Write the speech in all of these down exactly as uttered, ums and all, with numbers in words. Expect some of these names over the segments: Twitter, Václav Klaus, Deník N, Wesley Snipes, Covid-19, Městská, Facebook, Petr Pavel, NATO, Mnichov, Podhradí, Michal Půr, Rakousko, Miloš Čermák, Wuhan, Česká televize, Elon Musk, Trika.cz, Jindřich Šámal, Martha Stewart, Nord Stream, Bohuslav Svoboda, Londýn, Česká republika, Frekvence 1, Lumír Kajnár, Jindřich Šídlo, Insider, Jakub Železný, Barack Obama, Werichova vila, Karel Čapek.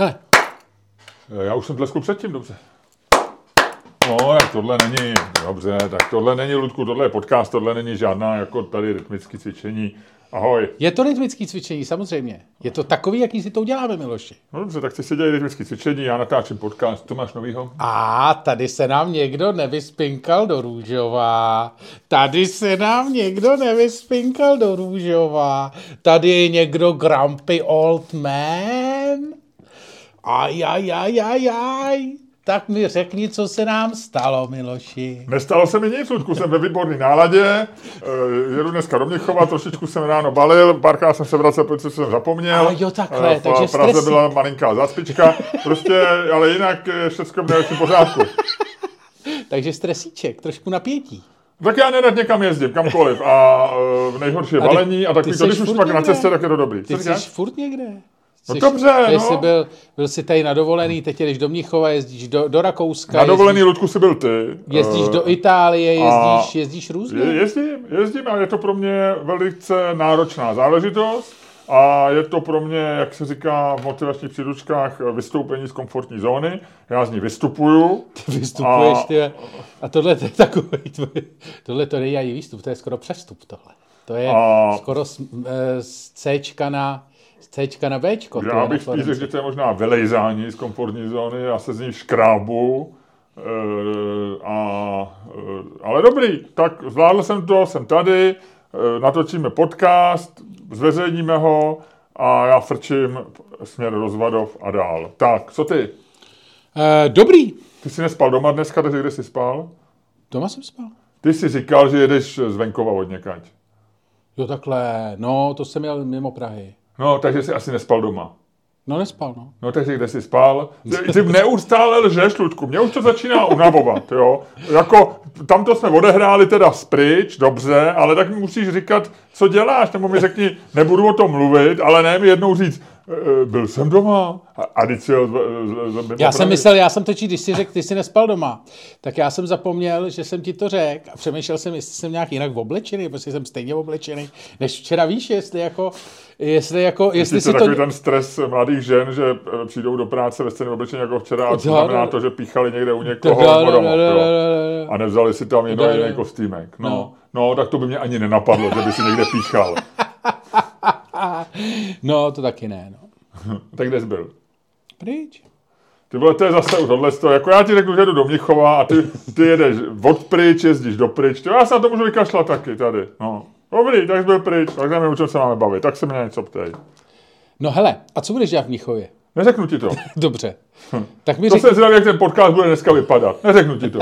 Hele. Já už jsem tleskl předtím, dobře. No, tak tohle není, dobře, tak tohle není, Ludku, tohle je podcast, tohle není žádná jako tady rytmické cvičení. Ahoj. Je to rytmické cvičení, samozřejmě. Je to takový, jaký si to uděláme, Miloši. No dobře, tak chceš si dělat rytmické cvičení, já natáčím podcast, to máš novýho? A tady se nám někdo nevyspinkal do růžová. Tady se nám někdo nevyspinkal do růžová. Tady je někdo grumpy old man. Aj, aj, aj, aj, aj. Tak mi řekni, co se nám stalo, Miloši. Nestalo se mi nic, Ludku, jsem ve výborný náladě, jedu dneska do Mnichova, trošičku jsem ráno balil, párkrát jsem se vracel, protože jsem zapomněl. A jo, takhle, v takže v Praze stresí. Byla malinká zácpička, prostě, ale jinak všechno měl v pořádku. Takže stresíček, trošku napětí. Tak já nerad někam jezdím, kamkoliv a nejhorší je balení a takový to, když už pak někde na cestě, tak je to dobrý. Ty jsi furt někde. No jsi, dobře, no. Jsi byl, byl jsi tady na dovolený, teď jedeš do Mnichova, jezdíš do, do Rakouska. Na dovolený, Ludku, jsi byl ty. Jezdíš do Itálie, jezdíš, jezdíš různě. Je, jezdím, jezdím a je to pro mě velice náročná záležitost a je to pro mě, jak se říká v motivačních příručkách, vystoupení z komfortní zóny. Já z ní vystupuju. Ty vystupuješ, a... ty. A tohle to je takový, tohle to není ani výstup, to je skoro přestup tohle. To je a... skoro z, z Cčka na... Cčka na Bčko. Já bych spíš řekl, že to je možná vylejzání z komfortní zóny, já se z ní škrábu. E, a, e, ale dobrý, tak zvládl jsem to, jsem tady, e, natočíme podcast, zveřejníme ho a já frčím směr Rozvadov a dál. Tak, co ty? E, dobrý. Ty jsi nespal doma dneska, takže kde jsi spal? Doma jsem spal. Ty jsi říkal, že jedeš z venkova od někať. Jo takhle, no to jsem jel mimo Prahy. No, takže jsi asi nespal doma. No, nespal, no. No, takže kde jsi spal? Ty neustále lžeš, Ludku. Mě už to začíná unavovat, jo. Jako, tamto jsme odehráli teda spryč, dobře, ale tak mi musíš říkat, co děláš. Nebo mi řekni, nebudu o tom mluvit, ale ne mi jednou říct, byl jsem doma. A když jsi... Já jsem myslel, já jsem točí, když jsi řekl, ty jsi nespal doma, tak já jsem zapomněl, že jsem ti to řekl a přemýšlel jsem, jestli jsem nějak jinak oblečený, protože jsem stejně oblečený, než včera, víš, jestli jako... Jestli jako... Jestli si to... Takový ten stres mladých žen, že přijdou do práce ve stejném oblečení jako včera a znamená to, že píchali někde u někoho doma a nevzali si tam jenom jiný kostýmek. No, no, tak to by mě ani nenapadlo, že by si někde píchal. No, to taky ne, no. Tak kde jsi byl? Pryč. Ty vole, to je zase už odlesto. Jako já ti řeknu, že jdu do Mnichova a ty, ty jedeš od pryč, jezdíš do pryč. Já se na to můžu vykašlat taky tady, no. Dobrý, tak jsi byl pryč, tak nevím, o čem se máme bavit, tak se mě něco ptej. No hele, a co budeš dělat v Mnichově? Neřeknu ti to. Dobře. Hm. Tak mi to řek... jsem zvědavý, jak ten podcast bude dneska vypadat. Neřeknu ti to.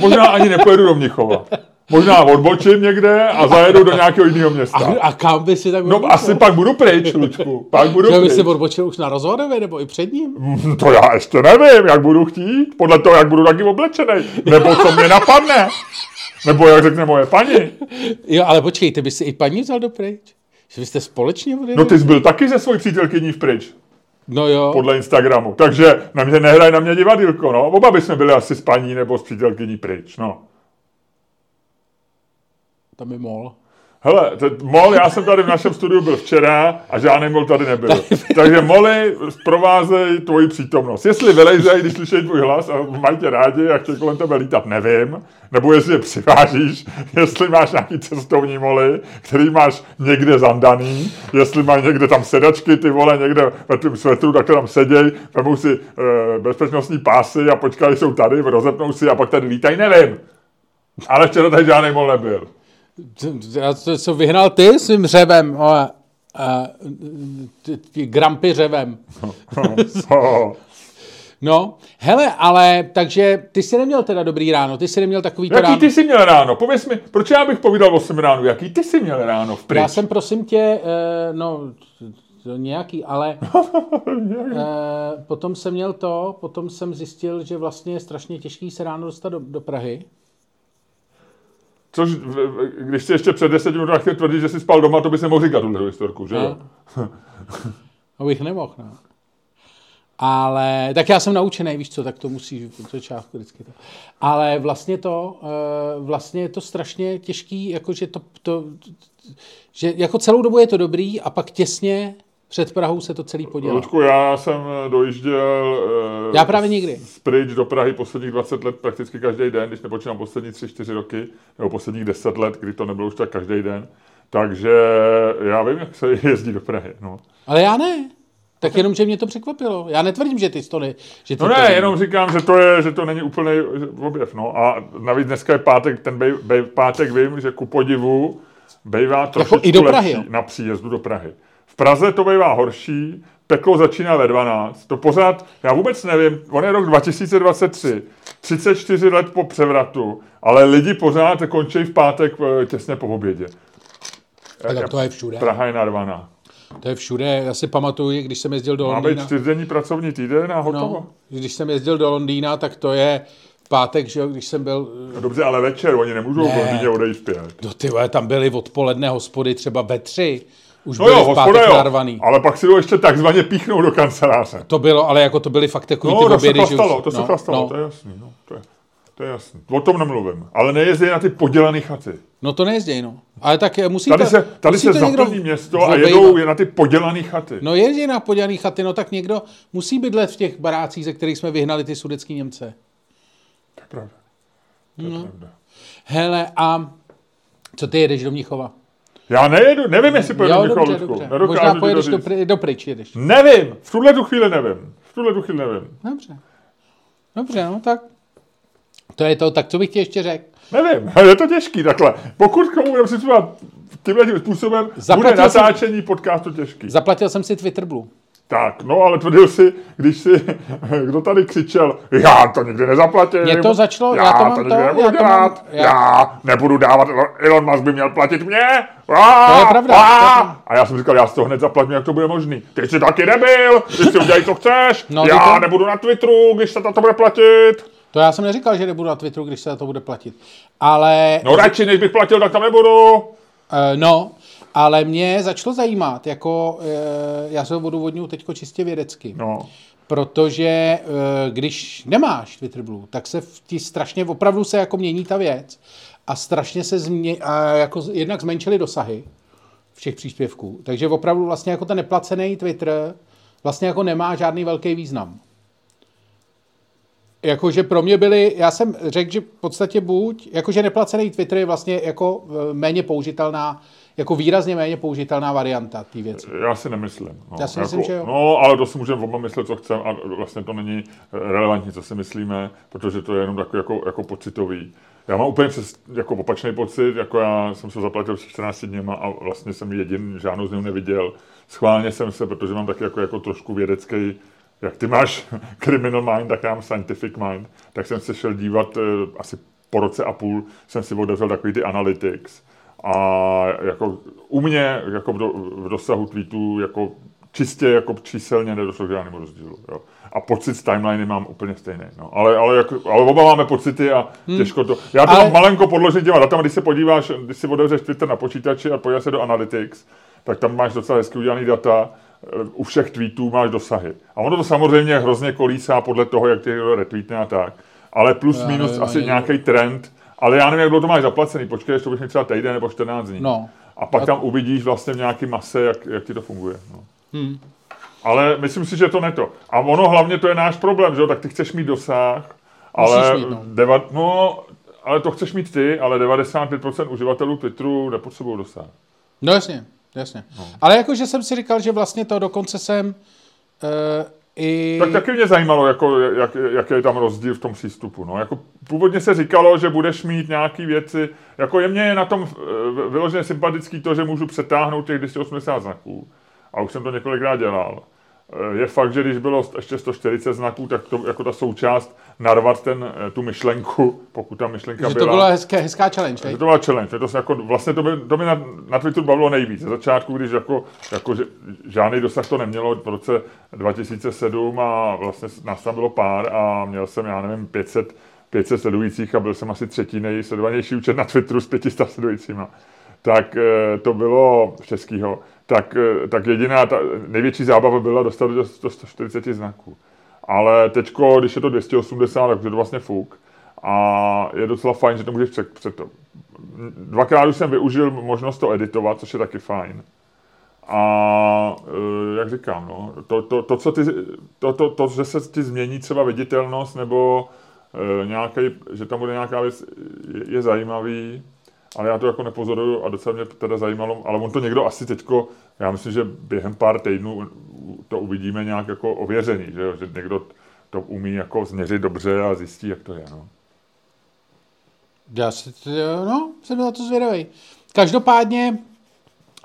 Možná ani nepojedu do Mnichova. Možná odbočím někde a zajedu do nějakého jiného města. A, a kam by si tak odbočil? No asi pak budu pryč, Lučku. Pak budu pryč. Já bych si odbočil už na Rozhodově nebo i před ním? To já ještě nevím, jak budu chtít. Podle toho, jak budu taky oblečenej. Nebo co mě napadne. Nebo jak řekne moje paní. Jo, ale počkej, ty bys si i paní vzal do pryč? Že byste společně odjeli? No ty jsi byl taky se svojí přítelkyní v pryč. No jo. Podle Instagramu. Takže na mě nehraj na mě divadýlko, no. Oba bychom byli asi s paní nebo s přítelkyní pryč, no. Tam je mol. Hele, mol, já jsem tady v našem studiu byl včera a žádný mol tady nebyl. Takže moly provázej tvoji přítomnost. Jestli vylejzej, když slyšej tvůj hlas a mají tě rádi, jak tě kolem tebe lítat, nevím. Nebo jestli je přivážíš, jestli máš nějaký cestovní moly, který máš někde zandaný, jestli máš někde tam sedačky, ty vole, někde ve tvým svetru, tak tam seděj, vemou si e, bezpečnostní pásy a počkají, jsou tady, rozepnou si a pak tady lítají, nevím. Ale včera tady žádný mol nebyl. Co vyhnal ty svým řevem, ale, a, ty, ty grampy řevem. No, hele, ale, takže ty jsi neměl teda dobrý ráno, ty jsi neměl takový to ráno. Jaký ty jsi měl ráno? Pověz mi, proč já bych povídal o svém ránu, jaký ty jsi měl ráno v pryč? Já jsem, prosím tě, no, nějaký, ale potom jsem měl to, potom jsem zjistil, že vlastně je strašně těžký se ráno dostat do, do Prahy. Což, když si ještě před deseti minutách chtěl tvrdit, že jsi spal doma, to bys nemohl říkat tuhle historku, že jo? No bych nemohl, no. Ale, tak já jsem naučený, víš co, tak to musíš od začátku vždycky to. Ale vlastně to, vlastně je to strašně těžký, jakože to, to, že jako celou dobu je to dobrý a pak těsně Před Prahou se to celý podělá. Ludku, já jsem dojížděl eh, já právě nikdy. Pryč do Prahy posledních dvacet let prakticky každý den, když nepočínám poslední tři čtyři roky, nebo posledních deset let, kdy to nebylo už tak každý den. Takže já vím, jak se jezdí do Prahy. No. Ale já ne. Tak jenom, že mě to překvapilo. Já netvrdím, že ty to ne... Že ty no ne, to jenom říkám, že to, je, že to není úplný objev. No. A navíc dneska je pátek, ten bej, bej, pátek vím, že ku podivu bejvá trošičku jako i do Prahy, lepší jo? Na příjezdu do Prahy. V Praze to bývá horší, peklo začíná ve dvanáct. To pořád, já vůbec nevím, on je rok dva tisíce dvacet tři, třicet čtyři let po převratu, ale lidi pořád končí v pátek těsně po obědě. Tak to je všude. Praha je narvaná. To je všude, já si pamatuju, když jsem jezdil do Londýna. Máme čtyřdenní pracovní týden a hotovo. No, když jsem jezdil do Londýna, tak to je... Pátek, že jo, když jsem byl... No dobře, ale večer, oni nemůžou ne. v Londýně odejít v pět. No ty vole, tam byly odpoledne hospody třeba ve tři. Už no byly jo, v pátek jo, narvaný. Ale pak si to ještě takzvaně píchnou do kanceláře. To bylo, ale jako to byly fakt takový no, ty obědy. No, to se chlastalo, už... to, se no, chlastalo no. to je jasný. No, to, je, to je jasný. O tom nemluvím. Ale nejezděj na ty podělané chaty. No to nejezděj, no. Ale tak musíte... Tady se, tady musí se zaplní město a jedou je na ty podělané chaty. No jezdí na podělané chaty, no tak někdo musí bydlet v těch barácích, ze kterých jsme vyhnali ty sudetský Němce. To je pravda. To je no. pravda. Hele, a co ty jedeš do Mnichova? Já nejedu, nevím, jestli pojedu do Mnichova, Ludku. Možná pojedeš do, pr- do pryč, jedeš. Nevím, v tuhle tu chvíli nevím. V tuhle tu chvíli nevím. Dobře. Dobře, no tak. To je to, tak co bych ti ještě řekl? Nevím, je to těžký takhle. Pokud k tomu budeme přistupovat tímhle způsobem, zaplatil bude natáčení jsem, podcastu těžký. Zaplatil jsem si Twitter Blue. Tak, no ale tvrdil si, když si, kdo tady křičel, já to nikdy nezaplatím. Mě to začalo, já, já to mám to. Nikdy nebudu já, dělat, to mám, já. já nebudu dávat, Elon Musk by měl platit mě. A, to je pravda. A, a já jsem říkal, já si to hned zaplatím, jak to bude možný. Ty jsi taky nebyl, ty si udělej, co chceš, no, já to... nebudu na Twitteru, když se to bude platit. To já jsem neříkal, že nebudu na Twitteru, když se to bude platit, ale... No radši, než bych platil, tak tam nebudu. Uh, no. Ale mě začalo zajímat, jako e, já se odůvodňuji teďko čistě vědecky, no. protože e, když nemáš Twitter Blue, tak se v tí strašně, opravdu se jako mění ta věc a strašně se změ, a jako jednak zmenšily dosahy všech příspěvků, takže opravdu vlastně jako ten neplacený Twitter vlastně jako nemá žádný velký význam. Jakože pro mě byly, já jsem řekl, že v podstatě buď, jakože neplacený Twitter je vlastně jako méně použitelná, jako výrazně méně použitelná varianta té věci. Já si nemyslím. No. Já si myslím, jako, že jo. No, ale to si můžeme oba myslet, co chceme a vlastně to není relevantní, co si myslíme, protože to je jenom takový jako, jako pocitový. Já mám úplně přes, jako opačný pocit, jako já jsem se zaplatil všech čtrnáct dněma a vlastně jsem jedin, žádnou z něj neviděl. Schválně jsem se, protože mám taky jako, jako trošku vědecký, jak ty máš criminal mind, tak já mám scientific mind, tak jsem se šel dívat asi po roce a půl, jsem si otevřel takový ty analytics. A jako u mě jako v, do, v dosahu tweetů jako čistě jako číselně nedošlo k žádnému rozdílu. Jo. A pocit z timeliny mám úplně stejný. No. Ale, ale, jako, ale oba máme pocity a hmm. těžko to... Já to ale... mám malenko podložit těma datama, když se podíváš, když si otevřeš Twitter na počítači a podíváš se do Analytics, tak tam máš docela hezky udělaný data, u všech tweetů máš dosahy. A ono to samozřejmě hrozně kolísá podle toho, jak ty retweetne a tak. Ale plus minus asi nějaký trend. Ale já nevím, jak bylo to máš zaplacený, počkej, to bych měl třeba týden nebo čtrnáct dní. No. A pak a... tam uvidíš vlastně v nějaký mase, jak, jak ti to funguje. No. Hmm. Ale myslím si, že to ne to. A ono hlavně to je náš problém, že jo? Tak ty chceš mít dosah, ale, mít, no. Deva... No, ale to chceš mít ty, ale devadesát pět procent uživatelů Twitteru nepotřebují dosah. No jasně, jasně. No. Ale jakože jsem si říkal, že vlastně to dokonce jsem... E... I... Tak taky mě zajímalo, jako, jak, jaký je tam rozdíl v tom přístupu. No, jako původně se říkalo, že budeš mít nějaké věci, jako je mně na tom vyloženě sympatický to, že můžu přetáhnout těch dvě stě osmdesát znaků. A už jsem to několikrát dělal. Je fakt, že když bylo ještě sto čtyřicet znaků, tak to, jako ta součást narvat ten, tu myšlenku, pokud ta myšlenka že byla... Že to byla hezké, hezká challenge, že to byla challenge. To jako, vlastně to by, to by na, na Twitteru bavilo nejvíc. Ze začátku, když jako, jako, že, žádný dosah to nemělo v roce dva tisíce sedm a vlastně nás tam bylo pár a měl jsem, já nevím, pět set sledujících a byl jsem asi třetí nejsledovanější účet na Twitteru s pěti sty sledujícíma. Tak to bylo českýho. Tak, tak jediná, ta největší zábava byla dostat do sto čtyřicet znaků. Ale teďko, když je to dvě stě osmdesát, tak je to vlastně fuk. A je docela fajn, že to můžeš před, před to. Dvakrát už jsem využil možnost to editovat, což je taky fajn. A jak říkám, no, to, to, to, co ty, to, to, to, že se ti změní třeba viditelnost nebo nějaký, že tam bude nějaká věc, je, je zajímavý, ale já to jako nepozoruju a docela mě teda zajímalo, ale on to někdo asi teďko, já myslím, že během pár týdnů to uvidíme nějak jako ověřený, že, že někdo to umí jako změřit dobře a zjistí, jak to je, no. Já si, no, jsem na to zvědavý. Každopádně,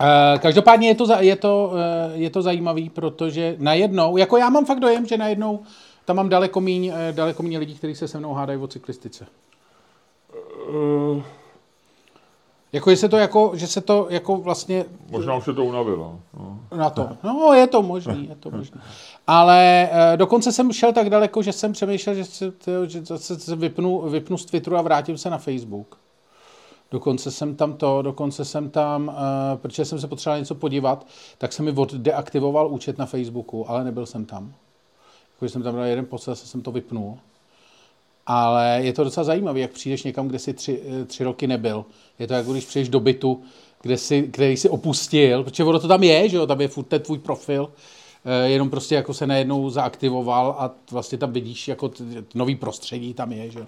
Uh, každopádně je to, je, to, uh, je to zajímavý, protože najednou, jako já mám fakt dojem, že najednou tam mám daleko míň, uh, daleko míň lidí, kteří se se mnou hádají o cyklistice. Uh, jako, že se to jako, že se to jako vlastně... Možná už se to unavilo. No. Na to. No, je to možný, je to možný. Ale uh, dokonce jsem šel tak daleko, že jsem přemýšlel, že se, že se vypnu, vypnu z Twitteru a vrátím se na Facebook. Dokonce jsem tam to, dokonce jsem tam, uh, protože jsem se potřeboval něco podívat, tak jsem mi oddeaktivoval účet na Facebooku, ale nebyl jsem tam. Když jsem tam dal jeden post, zase jsem to vypnul. Ale je to docela zajímavé, jak přijdeš někam, kde jsi tři, tři roky nebyl. Je to jako když přijdeš do bytu, kde jsi, který jsi opustil, protože ono to tam je, že jo, tam je furt ten tvůj profil, uh, jenom prostě jako se najednou zaaktivoval a vlastně tam vidíš jako t- nový prostředí tam je, že jo.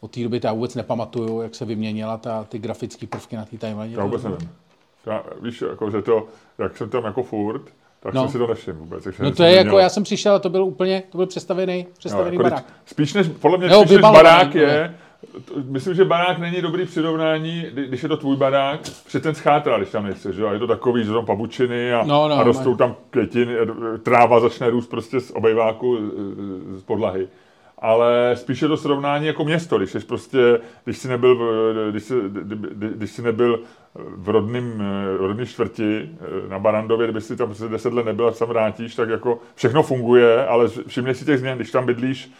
Od té doby já vůbec nepamatuju, jak se vyměnila ta, ty grafické prvky na té timeline. Já vůbec nevím. Já, víš, jako, že to, jak jsem tam jako furt, tak no. jsem si to nevšiml vůbec. No to je měl... jako, já jsem přišel a to byl úplně, to byl přestavený, přestavený no, jako barák. Spíš než, podle mě, no, spíš než barák je, to, myslím, že barák není dobrý přirovnání, když je to tvůj barák, protože ten schátral, když tam nejsi, že? A je to takový, že tam pavučiny a, no, no, a rostou no. tam květiny, tráva začne růst prostě z obejváku, z podlahy. Ale spíše to srovnání jako město, když jsi prostě, když jsi nebyl, když jsi, když jsi nebyl v rodném, rodné čtvrti na Barandově, kdyby jsi tam prostě deset let nebyl a tam vrátíš, tak jako všechno funguje, ale všimneš si těch změn, když tam bydlíš,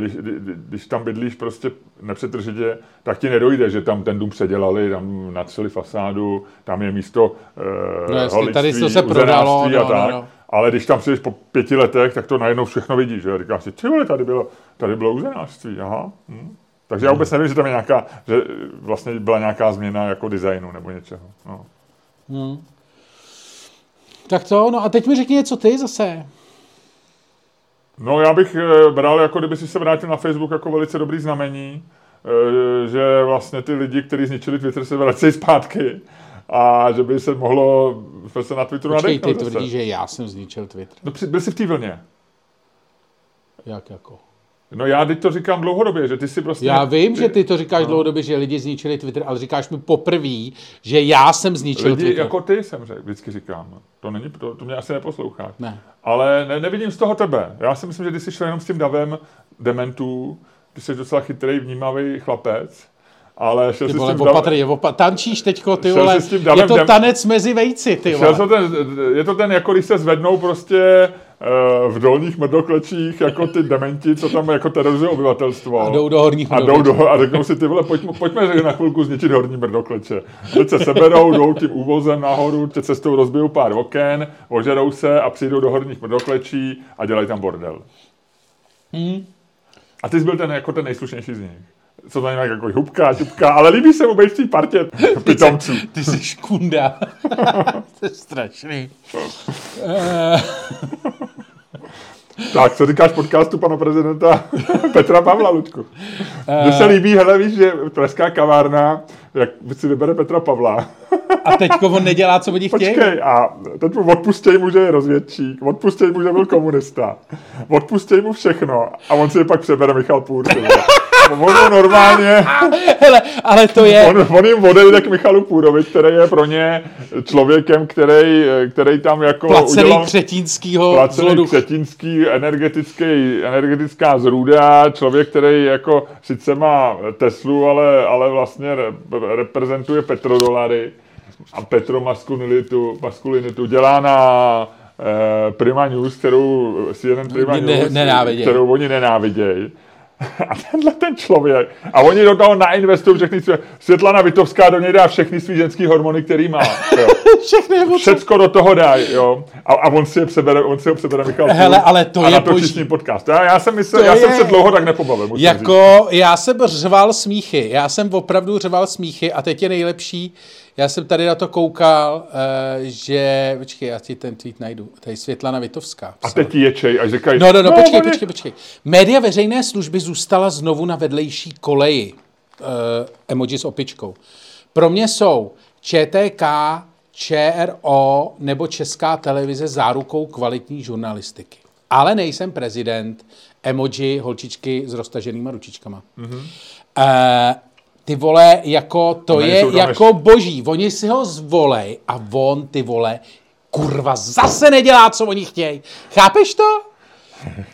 když, když tam bydlíš prostě nepřetržitě, tak ti nedojde, že tam ten dům předělali, tam natřeli fasádu, tam je místo no, jestli, holičství, tady se to se prodalo, no, a tak. No, no. Ale když tam přijdeš po pěti letech, tak to najednou všechno vidíš, že? Říkáš si, tyhle, tady bylo, tady bylo uzenářství, aha. Hm. Takže já vůbec nevím, že tam je nějaká, že vlastně byla nějaká změna jako designu nebo něčeho, no. Hmm. Tak to, no a teď mi řekni, co ty zase. No já bych bral, jako kdyby si se vrátil na Facebook, jako velice dobrý znamení, že vlastně ty lidi, kteří zničili Twitter, se vracejí zpátky. A že by se mohlo se na Twitteru nadechnout. Počkej, ty tvrdí, že já jsem zničil Twitter. No, byl jsi v té vlně. Jak jako? No já teď to říkám dlouhodobě, že ty si prostě... Já vím, ty... že ty to říkáš no. dlouhodobě, že lidi zničili Twitter, ale říkáš mi poprvé, že já jsem zničil lidi Twitter. Lidi jako ty jsem řekl, vždycky říkám. To, není, to, to mě asi neposloucháš. Ne. Ale ne, nevidím z toho tebe. Já si myslím, že ty jsi šel jenom s tím davem dementů. Ty jsi docela chytrý, vnímavý chlapec. Ale šel ty vole, opatrně, opa- tančíš teďko, ty vole, je to tanec mezi vejci, ty vole. To ten, je to ten, jako když se zvednou prostě uh, v dolních mrdoklečích, jako ty dementi, co tam jako terorizují obyvatelstvo. A jdou do horních mrdokleče. A, a řeknou si, ty vole, pojďme, pojďme na chvilku zničit horní mrdokleče. Teď se seberou, jdou tím úvozem nahoru, teď cestou rozbijou pár oken, ožerou se a přijdou do horních mrdoklečí a dělají tam bordel. Hmm. A ty jsi byl ten, jako ten nejslušnější z nich. Co tam nějak jako hubká, hubká, ale líbí se mu být v té partě pitomců. Ty jsi škunda. To je strašný. Tak, co říkáš podcastu pana prezidenta Petra Pavla, Ludku? Mně se líbí, hele, víš, že pražská kavárna, jak si vybere Petra Pavla. A teďko on nedělá, co oni chtějí? Počkej, a teď mu odpustěj mu, že je rozvědčík, odpustěj mu, že byl komunista, odpustěj mu všechno a on si je pak přebere Michal Půr. On normálně... Hele, ale to je... On, on jim odejde k Michalu Půrovi, který je pro ně člověkem, který, který tam jako... Placený udělal, křetínskýho placený zloduch. Křetínský, energetický, energetická zrůda, člověk, který jako sice má Teslu, ale, ale vlastně re- reprezentuje petrodolary a petromaskulinitu, maskulinitu, dělá na eh, Prima News, kterou C N N Prima ne, News, nenáviděj. Kterou oni nenávidějí. A tenhle ten člověk. A oni do toho nainvestují všechny své... Světlana Witowská do něj dá všechny svý ženský hormony, který má. Jo. Všechny. Všecko do toho dá, jo. A, a on si je přebere, on si ho přebere Michal Půr. Hele, ale to a je boží. Podcast. Já, já jsem, myslel, já je... jsem se dlouho tak nepobavil. Musím jako, říct. Já jsem řval smíchy. Já jsem opravdu řval smíchy a teď je nejlepší, Já jsem tady na to koukal, že... Počkej, já ti ten tweet najdu. Tady Světlana Witowska. Psala. A teď je čej, až říkají... No, no, no, počkej, počkej, počkej. Média veřejné služby zůstala znovu na vedlejší koleji. Emoji s opičkou. Pro mě jsou ČTK, ČRO nebo Česká televize zárukou kvalitní žurnalistiky. Ale nejsem prezident. Emoji holčičky s roztaženýma ručičkama. Mm-hmm. E, ty vole, jako to je jako než... boží. Oni si ho zvolej a on, ty vole, kurva, zase nedělá, co oni chtějí. Chápeš to?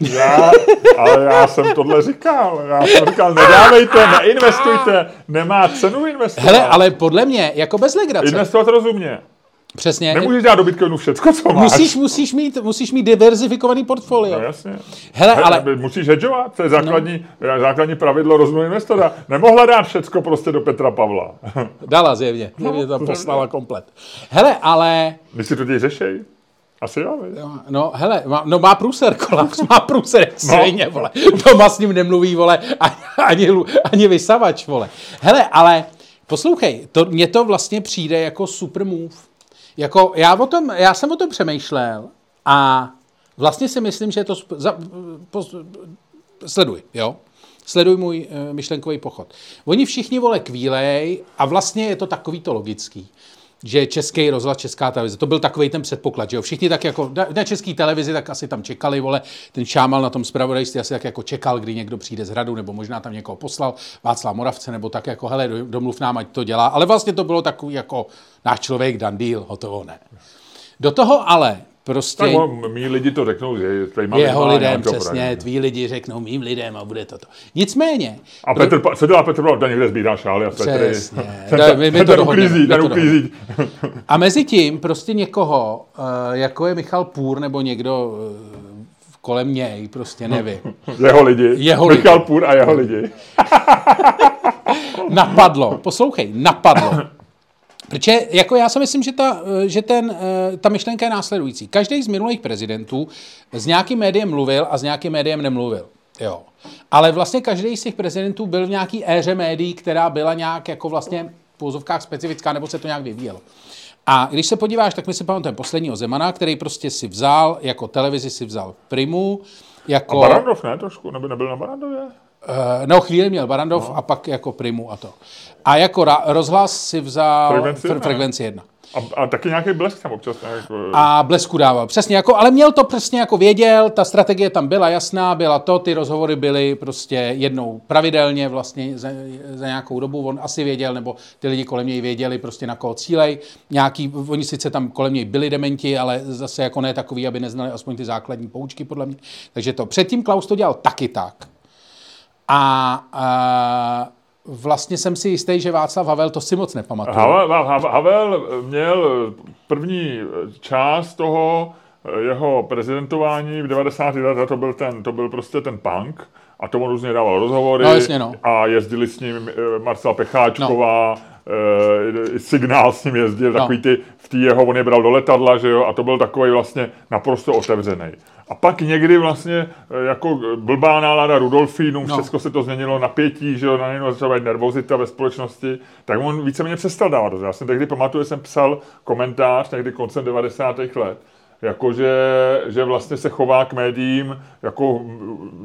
Já, ale já jsem tohle říkal. Já jsem říkal, nedávejte, neinvestujte, nemá cenu investovat. Hele, ale podle mě, jako bez legrace. Investovat rozumně. Přesně. Nemůžeš dát dobytkovinu všecko, co máš. Musíš, musíš, mít, musíš mít diverzifikovaný portfolio. No jasně. Hele, Hele, ale... Musíš hedžovat, to je základní, no. základní pravidlo rozumu investora. Nemohla dát všecko prostě do Petra Pavla. Dala zjevně, zjevně tam no, poslala zjevně. Komplet. Hele, ale... My si to teď řešej. Asi jo, no, no, hele, má, no má průser, kolaps, má průser, svině, no. vole. Doma s ním nemluví, vole, ani, ani vysavač, vole. Hele, ale poslouchej, to, mně to vlastně přijde jako super move. Jako, já, o tom, já jsem o tom přemýšlel a vlastně si myslím, že to... Za, po, sleduj, jo? Sleduj můj e, myšlenkový pochod. Oni všichni, vole, kvílej a vlastně je to takový to logický, že Český rozhlas, Česká televize, to byl takovej ten předpoklad, že jo? Všichni tak jako, na České televizi tak asi tam čekali, vole, ten Šámal na tom zpravodajství asi tak jako čekal, kdy někdo přijde z Hradu, nebo možná tam někoho poslal, Václav Moravce, nebo tak jako, hele, domluv nám, ať to dělá, ale vlastně to bylo takový jako, náš člověk, done deal, hotovo, ne. Do toho ale prostě... Tak ho, mý lidi to řeknou, že tady máme... Jeho lidem, přesně, tví lidi řeknou mým lidem a bude to to. Nicméně... A pro... Petr, co dělá Petr Pavel? Ten někde sbírá šály a Petr... Ten uklízí, ten uklízí. A mezi tím prostě někoho, jako je Michal Půr nebo někdo kolem něj, prostě nevím. Jeho lidi. Jeho Michal lidi. Půr a jeho lidi. Napadlo, poslouchej, napadlo. Protože jako já si myslím, že, ta, že ten, ta myšlenka je následující. Každý z minulých prezidentů s nějakým médiem mluvil a s nějakým médiem nemluvil. Jo. Ale vlastně každý z těch prezidentů byl v nějaký éře médií, která byla nějak jako vlastně v pouzovkách specifická, nebo se to nějak vyvíjelo. A když se podíváš, tak my si pamatujeme posledního Zemana, který prostě si vzal, jako televizi si vzal Primu, jako... A Barandov ne trošku, nebo nebyl na Barandově? No, chvíli měl Barandov no. a pak jako Primu a to. A jako ra- rozhlas si vzal Frekvenci jedna. Frekvenci jedna. A, a taky nějaký Blesk tam občas. Nějak... A Blesku dával, přesně. Jako, ale měl to přesně jako věděl, ta strategie tam byla jasná, byla to, ty rozhovory byly prostě jednou pravidelně vlastně za, za nějakou dobu. On asi věděl, nebo ty lidi kolem něj věděli prostě na koho cílej. Nějaký, oni sice tam kolem něj byli dementi, ale zase jako ne takový, aby neznali aspoň ty základní poučky podle mě. Takže to. Předtím Klaus to dělal taky tak. A, a vlastně jsem si jistý, že Václav Havel to si moc nepamatuje. Havel, Havel měl první část toho jeho prezidentování v devadesátých letech, to byl, ten, to byl prostě ten punk a tomu různě dával rozhovory no, jasně, no. a jezdili s ním Marcela Pecháčková, no. E, Signál s ním jezdil, no. takový ty, v té jeho, on je bral do letadla, že jo, a to byl takový vlastně naprosto otevřený. A pak někdy vlastně jako blbá nálada Rudolfínu, no. všechno se to změnilo, napětí, že jo, na něj začala být nervozita ve společnosti, tak on víceméně přestal dávat. Já jsem tehdy pamatuju, jsem psal komentář někdy koncem devadesátých let, jakože že vlastně se chová k médiím jako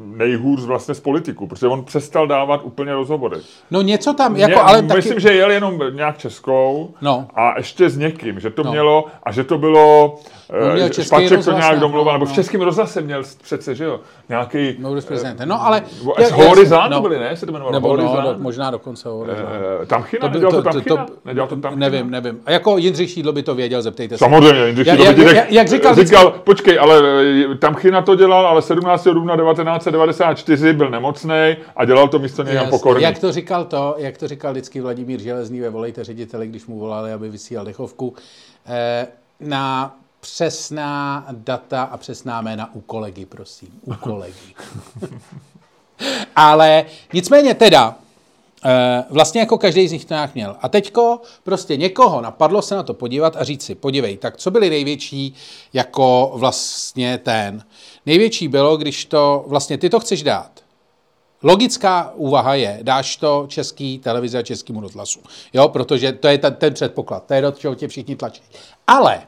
nejhůř vlastně z politiku, protože on přestal dávat úplně rozhovory. No něco tam, jako, Ně, ale taky... Myslím, že jel jenom nějak Českou no. a ještě s někým, že to no. mělo a že to bylo... Špaček to nějak domluval, no, nebo v no. Českém rozhlase měl přece, že jo, nějaký... No, eh, no ale... S Horizán no, to byly, ne? Se to jmenovalo Horizán? No, do, možná dokonce Horizán. Eh, Tamchyna? Nedělal to Tamchyna? Nedělal to Tamchyna? Nevím, nevím. A jako Jindřich Šídlo by to věděl, zeptejte se. Samozřejmě, Jindřich Šídlo by ti jak říkal, říkal počkej, ale Tamchyna to dělal, ale sedmnáctého dubna devatenáct set devadesát čtyři byl nemocnej a dělal to místo něj Jan Pokorný. Jak to říkal to, jak to říkal vždycky Vladimír Železný ve Volejte řediteli, když mu volali, aby vysílal dechovku, na přesná data a přesná jména u kolegy, prosím. U kolegy. Ale nicméně teda, vlastně jako každý z nich to nějak měl. A teďko prostě někoho napadlo se na to podívat a říct si, podívej, tak co byly největší jako vlastně ten. Největší bylo, když to, vlastně ty to chceš dát Logická úvaha je, dáš to Český televizi a Českému rozhlasu, jo, protože to je ten, ten předpoklad, to je do čeho tě všichni tlačí. Ale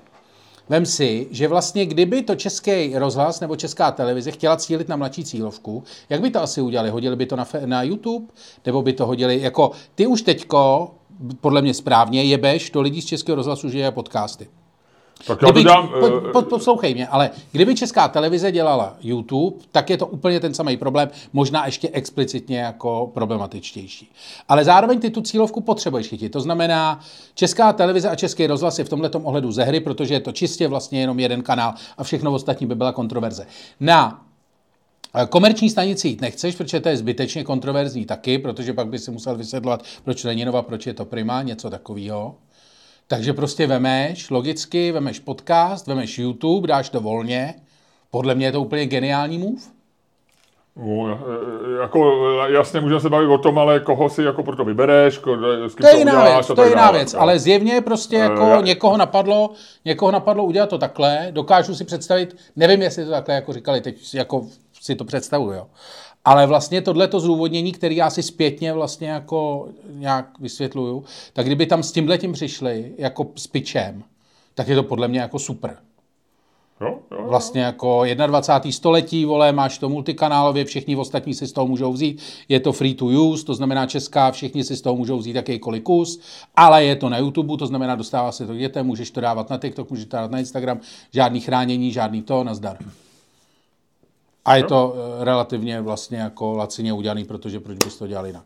vem si, že vlastně kdyby to Český rozhlas nebo Česká televize chtěla cílit na mladší cílovku, jak by to asi udělali? Hodili by to na, na YouTube? Nebo by to hodili, jako ty už teďko, podle mě správně, jebeš do lidí z Českého rozhlasu, že je podcasty. Tak já kdyby, dám, po, po, poslouchej mě, ale kdyby Česká televize dělala YouTube, tak je to úplně ten samý problém, možná ještě explicitně jako problematičtější. Ale zároveň ty tu cílovku potřebuješ chytit. To znamená, Česká televize a Český rozhlas je v tomhletom ohledu ze hry, protože je to čistě vlastně jenom jeden kanál a všechno ostatní by byla kontroverze. Na komerční stanici jít nechceš, protože to je zbytečně kontroverzní taky, protože pak by si musel vysvětlovat, proč to není Nova, proč je to Prima, něco takového. Takže prostě vemeš, logicky, vemeš podcast, vemeš YouTube, dáš to volně. Podle mě je to úplně geniální move. No, jako, jasně, můžeme se bavit o tom, ale koho si jako pro to vybereš, s kým to, to uděláš. To je jiná dále. věc, ale zjevně prostě jako Já... někoho napadlo, někoho napadlo udělat to takhle. Dokážu si představit, nevím, jestli to takhle jako říkali, teď jako si to představuju, jo. Ale vlastně tohleto zdůvodnění, které já si zpětně vlastně jako nějak vysvětluju, tak kdyby tam s tímhletím přišli jako s pičem, tak je to podle mě jako super. Jo, jo, jo. Vlastně jako dvacátého prvního století, vole, máš to multikanálově, všichni ostatní si z toho můžou vzít, je to free to use, to znamená česká, všichni si z toho můžou vzít jakýkoliv kus, ale je to na YouTube, to znamená dostává se to dětem, můžeš to dávat na TikTok, můžeš to dávat na Instagram, žádný chránění, žádný to, nazdar. A je to relativně vlastně jako lacině udělaný, protože proč bys to dělal jinak?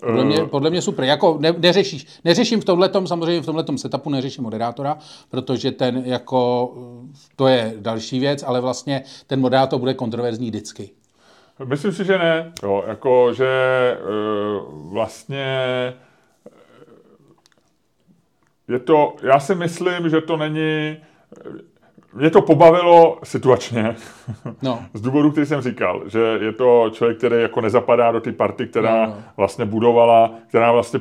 Podle mě, podle mě super. Jako ne, neřešíš. Neřeším v tomhletom, samozřejmě v tomhletom setupu neřeším moderátora, protože ten jako, to je další věc, ale vlastně ten moderátor bude kontroverzní vždycky. Myslím si, že ne. Jo, jako, že vlastně je to, já si myslím, že to není... Mě to pobavilo situačně, no. Z důvodu, který jsem říkal, že je to člověk, který jako nezapadá do té party, která no, no. vlastně budovala, která vlastně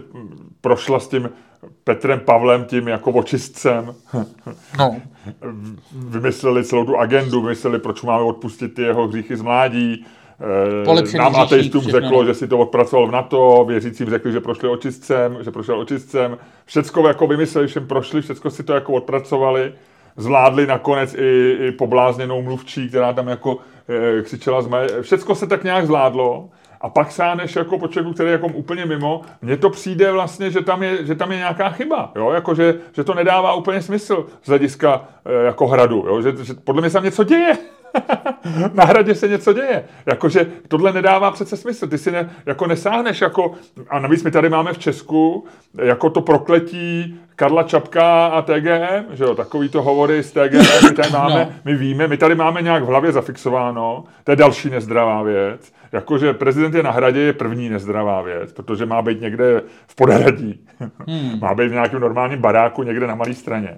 prošla s tím Petrem Pavlem, tím jako očistcem. No. Vymysleli celou tu agendu, vymysleli, proč máme odpustit ty jeho hříchy z mládí. Polepšený nám ateistům řeklo, ne? Že si to odpracoval v NATO, věřícím řekli, že prošli očistcem, že prošel očistcem. Všecko jako vymysleli, všem prošli, všecko si to jako odpracovali. Zvládli nakonec i, i poblázněnou mluvčí, která tam jako e, křičela z maje. Všecko se tak nějak zvládlo a pak sáhneš jako po člověku, který je jako úplně mimo. Mně to přijde vlastně, že tam je, že tam je nějaká chyba, jo? Jako, že, že to nedává úplně smysl z hlediska e, jako hradu, jo? Že, že podle mě se tam něco děje. Na hradě se něco děje. Jakože tohle nedává přece smysl. Ty si ne, jako nesáhneš jako, a navíc my tady máme v Česku jako to prokletí Karla Čapka a T G M, že jo, takový to hovory z T G M, my tady máme, no. my víme, my tady máme nějak v hlavě zafixováno, to je další nezdravá věc, jakože prezident je na hradě je první nezdravá věc, protože má být někde v Podhradí, hmm. má být v nějakém normálním baráku někde na Malé Straně,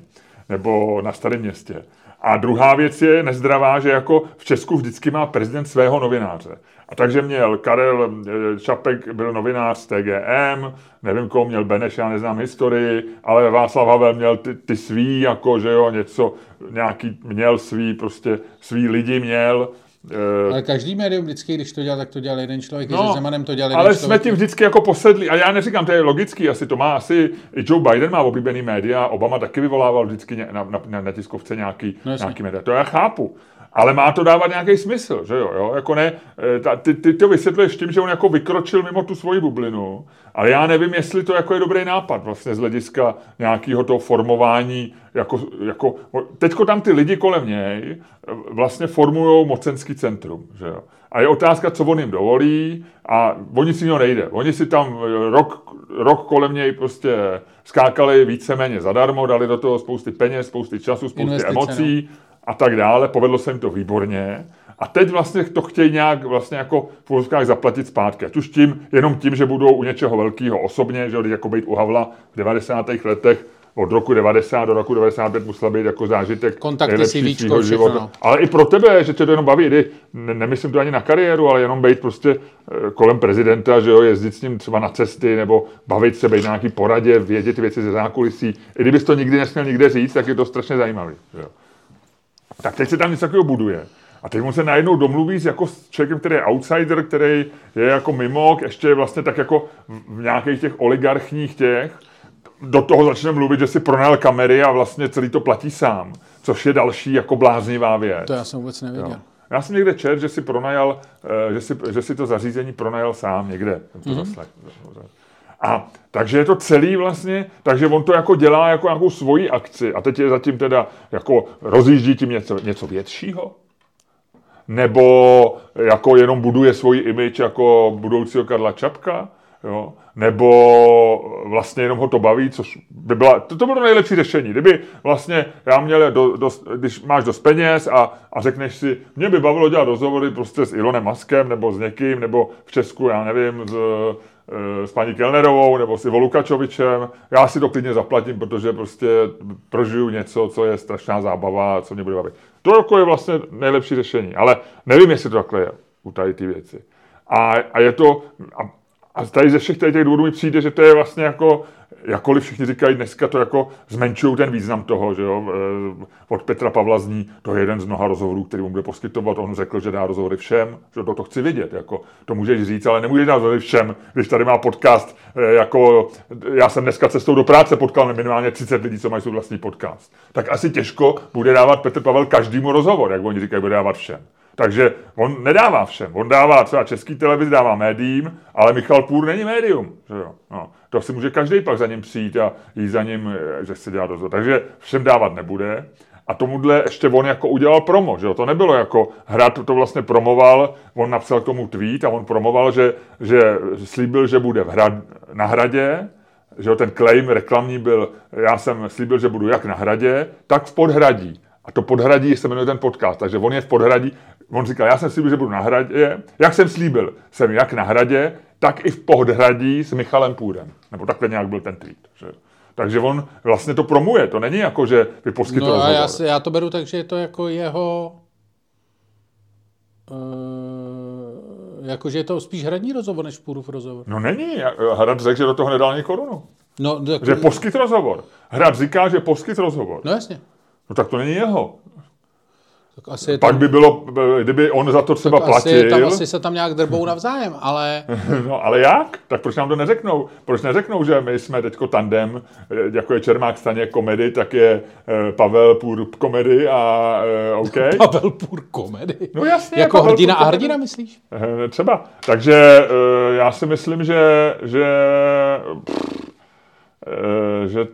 nebo na Starém Městě. A druhá věc je nezdravá, že jako v Česku vždycky má prezident svého novináře. A takže měl Karel Čapek, byl novinář z T G M, nevím koho měl Beneš, já neznám historii, ale Václav Havel měl ty, ty svý, jako že jo, něco, nějaký měl svý, prostě svý lidi měl. Ale každý médium vždycky, když to dělal, tak to dělal jeden člověk, no, když se Zemanem to dělal jeden ale člověk. Ale jsme tím vždycky jako posedli. A já neříkám, to je logický, asi to má, asi i Joe Biden má oblíbený média, Obama taky vyvolával vždycky ně, na, na, na, na tiskovce nějaký, no, nějaký média. To já chápu. Ale má to dávat nějaký smysl, že jo? jo? Jako ne, ta, ty, ty to vysvětluješ tím, že on jako vykročil mimo tu svoji bublinu, ale já nevím, jestli to jako je dobrý nápad vlastně z hlediska nějakého toho formování, jako, jako, teďko tam ty lidi kolem něj vlastně formujou mocenský centrum, že jo? A je otázka, co on jim dovolí a o nic jiného nejde. Oni si tam rok, rok kolem něj prostě skákali víceméně zadarmo, dali do toho spousty peněz, spousty času, spousty investice, emocí, no. A tak dále, povedlo se jim to výborně a teď vlastně to chtějí nějak vlastně jako v úzkách zaplatit zpátky. Ať už tím, jenom tím, že budou u něčeho velkého osobně, že jako být u Havla v devadesátých letech od roku devadesát do roku devadesát pět musel být jako zážitek nejlepší svýho života. Ale i pro tebe, že tě to jenom baví, ne, nemyslím to ani na kariéru, ale jenom být prostě kolem prezidenta, že jo, jezdit s ním třeba na cesty, nebo bavit se, být na nějaký poradě, vědět věci ze zákulisí. I kdybys to nikdy nesměl nikde říct, tak je to strašně zajímavý. Tak teď se tam něco takového buduje. A teď on se najednou domluví s, jako s člověkem, který je outsider, který je jako mimo, ještě vlastně tak jako v nějakých těch oligarchních těch. Do toho začne mluvit, že si pronajal kamery a vlastně celý to platí sám. Což je další jako bláznivá věc. To já jsem vůbec nevěděl. Jo. Já jsem někde četl, že si pronajal, že si, že si to zařízení pronajal sám někde. To mm-hmm. zaslech, a takže je to celý vlastně, takže on to jako dělá jako nějakou svoji akci. A teď je zatím teda jako rozjíždí tím něco, něco většího. Nebo jako jenom buduje svoji image jako budoucího Karla Čapka. Jo? Nebo vlastně jenom ho to baví, což by byla, to, to bylo nejlepší řešení. Kdyby vlastně, já měl, do, do, když máš dost peněz a, a řekneš si, mě by bavilo dělat rozhovory prostě s Elonem Muskem, nebo s někým, nebo v Česku, já nevím, s, s paní Kellnerovou, nebo s Ivo Lukačovičem, já si to klidně zaplatím, protože prostě prožiju něco, co je strašná zábava, co mě bude bavit. To jako je vlastně nejlepší řešení, ale nevím, jestli to takhle je u tady ty věci. A, a je to... A, A tady ze všech tady těch důvodů mi přijde, že to je vlastně jako, jakkoliv všichni říkají dneska, to jako zmenšují ten význam toho, že jo, od Petra Pavla zní, to je jeden z mnoha rozhovorů, který mu bude poskytovat, on řekl, že dá rozhovory všem, že to, to chci vidět, jako, to můžeš říct, ale nemůžeš dát rozhovory všem, když tady má podcast, jako, já jsem dneska cestou do práce potkal minimálně třicet lidí, co mají svůj vlastní podcast, tak asi těžko bude dávat Petr Pavel každému rozhovor, jak oni říkají, bude dávat všem. Takže on nedává všem. On dává třeba Český televizi, dává médiím, ale Michal Půr není médium. Že jo? No. To si může každý pak za ním přijít a jít za ním, že se dělá dozor. Takže všem dávat nebude. A tomuhle ještě on jako udělal promo. Že jo? To nebylo jako hra, to, to vlastně promoval, on napsal k tomu tweet a on promoval, že, že slíbil, že bude v hrad, na Hradě, že jo? Ten claim reklamní byl, já jsem slíbil, že budu jak na Hradě, tak v Podhradí. A to Podhradí se jmenuje ten podcast, takže on je v Podhradí. On říkal, já jsem slíbil, že budu na Hradě. Jak jsem slíbil, jsem jak na Hradě, tak i v Podhradí s Michalem Půrem. Nebo takhle nějak byl ten tweet. Že? Takže on vlastně to promuje. To není jako, že vy poskytl no rozhovor. Já, si, já to beru tak, že je to jako jeho... Uh, jako, že je to spíš hradní rozhovor, než Půrův rozhovor. No není. Hrad řekl, že do toho nedal ani korunu. No, tak... Že poskyt rozhovor. Hrad říká, že poskyt rozhovor. No jasně. No tak to není jeho. Tak asi je tam, pak by bylo, kdyby on za to třeba platil. Tam, asi se tam nějak drbou navzájem, ale... No ale jak? Tak proč nám to neřeknou? Proč neřeknou, že my jsme teďko tandem, jako je Čermák-Staněk Komedy, tak je Pavel Půr Komedy a OK. Pavel Půr Komedy? No jasně. Jako Pavel hrdina a hrdina, myslíš? Třeba. Takže já si myslím, že... že, pff, že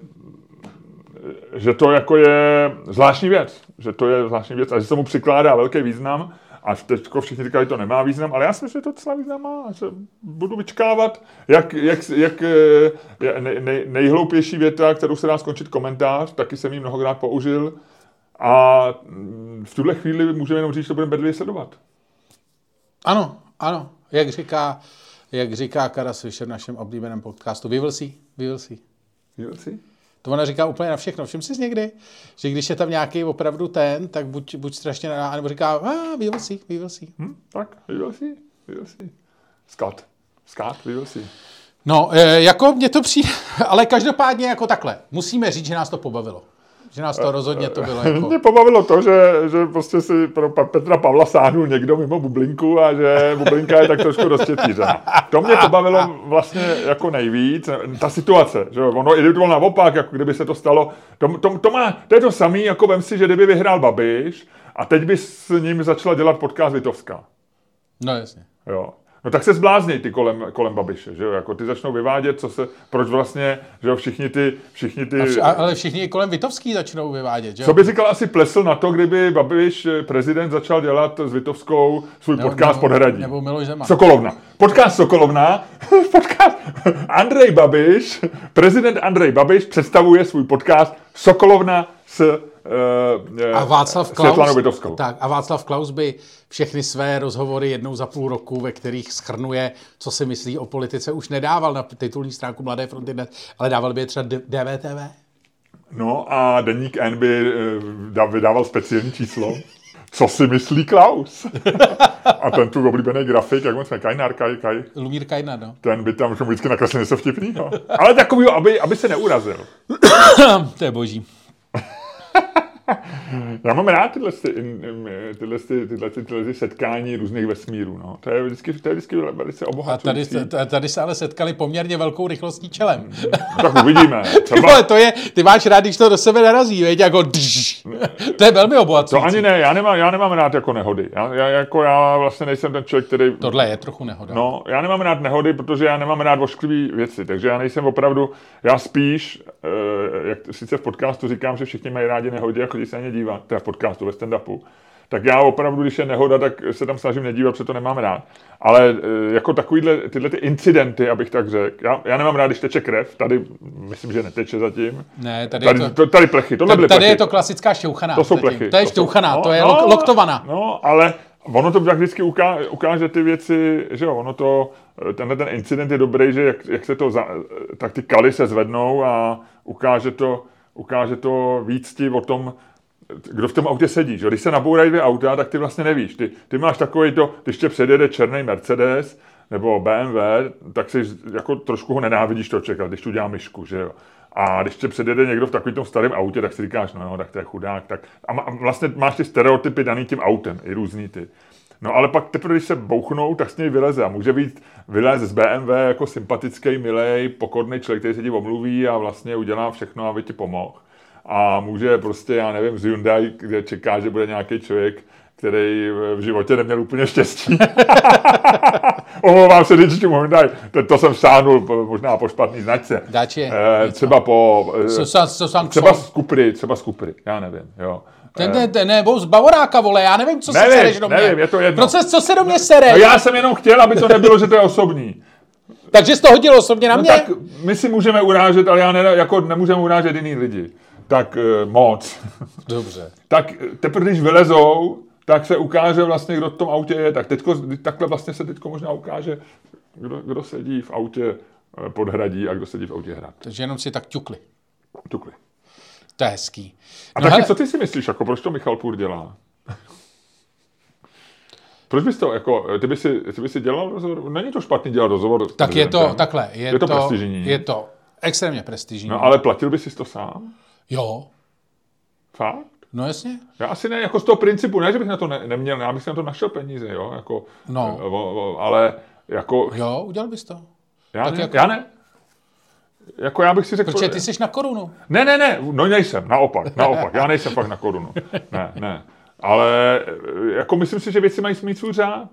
že to jako je zvláštní věc, že to je zvláštní věc a že se mu přikládá velký význam a teďko všichni říkají, že to nemá význam, ale já si myslím, že to celá význam má, že budu vyčkávat, jak, jak, jak nej, nej, nejhloupější věta, kterou se dá skončit komentář, taky jsem ji mnohokrát použil a v tuhle chvíli můžeme jenom říct, že to budeme bedlivě sledovat. Ano, ano, jak říká, jak říká Kara Swisher v našem oblíbeném podcastu, we will see, we will see. We will see? To ona říká úplně na všechno. Všim si někdy, že když je tam nějaký opravdu ten, tak buď, buď strašně nadá, nebo říká, ah, we will see, we will see. Hmm, tak, we will see, we will see. Scott, Scott, we will see. No, jako mě to přijde, ale každopádně jako takhle. Musíme říct, že nás to pobavilo. Že nás to rozhodně to bylo jako... Mě pobavilo to, že, že prostě si pro Petra Pavla sáhnul někdo mimo bublinku a že bublinka je tak trošku rozčetířená. To mě pobavilo vlastně jako nejvíc, ta situace, že ono, i kdyby to bylo naopak, jako kdyby se to stalo, to, to, to, má, to je to samý, jako vem si, že kdyby vyhrál Babiš a teď by s ním začala dělat podcast Witowska. No jasně. Jo. No tak se zblázněj ty kolem, kolem Babiše, že jo, jako ty začnou vyvádět, co se, proč vlastně, že jo, všichni ty, všichni ty... Vš, ale všichni kolem Witowský začnou vyvádět, že jo? Co by říkal asi Plesl na to, kdyby Babiš, prezident, začal dělat s Witowskou svůj nebo, podcast nebo, Podhradí. Nebo Miloš Zeman. Sokolovna. Podcast Sokolovna, podcast Andrej Babiš, prezident Andrej Babiš představuje svůj podcast Sokolovna s... A Václav Klaus, tak, a Václav Klaus by všechny své rozhovory jednou za půl roku, ve kterých schrnuje, co si myslí o politice, už nedával na titulní stránku Mladé fronty, ale dával by je třeba D V T V. No a Deník N by vydával speciální číslo. Co si myslí Klaus? A ten tu oblíbený grafik, jak on se Kajnár, kaj, kaj. Lumír Kajnár, no. Ten by tam vždycky nakreslil něco vtipného. Ale takovýho, aby, aby se neurazil. To je boží. Já mám rád tyhle, tyhle, tyhle, tyhle setkání různých vesmírů. No. To je vždycky, to je vždycky velice obohacující. A tady, tady se ale setkali poměrně velkou rychlostní čelem. Tak uvidíme. Ty, vole, to je, ty máš rád, když to do sebe narazí, veď, jako dž. To je velmi obohacující. To ani ne, já nemám, já nemám rád jako nehody. Já, já, jako já vlastně nejsem ten člověk, který... Tohle je trochu nehoda. No, já nemám rád nehody, protože já nemám rád ošklivý věci, takže já nejsem opravdu, já spíš, jak sice v podcastu říkám, že všichni mají rádi nehody a chodí se na ně dívat, teda v podcastu, ve stand-upu, tak já opravdu, když je nehoda, tak se tam snažím nedívat, protože to nemám rád. Ale jako takovýhle, tyhle ty incidenty, abych tak řekl, já, já nemám rád, když teče krev, tady myslím, že neteče zatím. Ne, tady tady, to, to, tady plechy, tohle byly plechy. Tady je to klasická šťouchaná. To jsou zatím. Plechy. To je šťouchaná, no, to je no, lok, loktovaná. No, ale... Ono to tak vždycky ukáže, ukáže ty věci, že jo, ono to, tenhle ten incident je dobrý, že jak, jak se to, za, tak ty kaly se zvednou a ukáže to, ukáže to víc ti o tom, kdo v tom autě sedí, že jo. Když se nabourají dvě auta, tak ty vlastně nevíš, ty, ty máš takovej to, když tě předjede černý Mercedes nebo bé em vé, tak si jako trošku ho nenávidíš to čekat, když tu dělá myšku, že jo. A když tě předjede někdo v takovém tom starém autě, tak si říkáš, no jo, tak to je chudák. Tak... A vlastně máš ty stereotypy daný tím autem, i různý ty. No ale pak teprve, když se bouchnou, tak s něj vyleze. A může být vylez z bé em vé jako sympatický, milej, pokorný člověk, který se ti omluví a vlastně udělá všechno, aby ti pomohl. A může prostě, já nevím, z Hyundai, kde čeká, že bude nějaký člověk, který v životě neměl úplně štěstí. Omlouvám se, když mu Hyundai, to, to jsem sáhnul možná po špatný značce. Dači, e, třeba po... So, so, so, třeba z Kupry, třeba z Kupry, já nevím, jo. Ten, ten, ten, nebo z Bavoráka, vole, já nevím, co nevím, se sereš do mě. Nevím, je to jedno. Proces, co se do mě sereš? No, já jsem jenom chtěl, aby to nebylo, že to je osobní. Takže jsi to hodil osobně na mě? No, tak my si můžeme urážet, ale já ne, jako nemůžeme urážet jiný lidi. Tak e, moc. Dobře. Tak teprve, když vylezou, tak se ukáže vlastně, kdo v tom autě je. Tak teďko, takhle vlastně se teďko možná ukáže, kdo, kdo sedí v autě Podhradí a kdo sedí v autě Hrad. Takže jenom si tak ťukli. Ťukli. To je hezký. A no taky, hele... co ty si myslíš, jako proč to Michal Půr dělá? Proč bys to, jako, ty bys si, ty bys si dělal rozhovor? Není to špatný dělat rozhovor? Tak je to, takhle, je, je to, to prestižní. Je to extrémně prestižní. No ale platil bys si to sám? Jo. Fakt? No jasně. Já asi ne, jako z toho principu, ne, že bych na to ne, neměl, já bych si na to našel peníze, jo, jako, no. o, o, ale jako... Jo, udělal bys to. Já tak ne, jako... já ne. Jako já bych si řekl... Protože ty jsi na korunu. Ne, ne, ne, no nejsem, naopak, naopak, já nejsem fakt na korunu, ne, ne, ale jako myslím si, že věci mají smít svůj řád.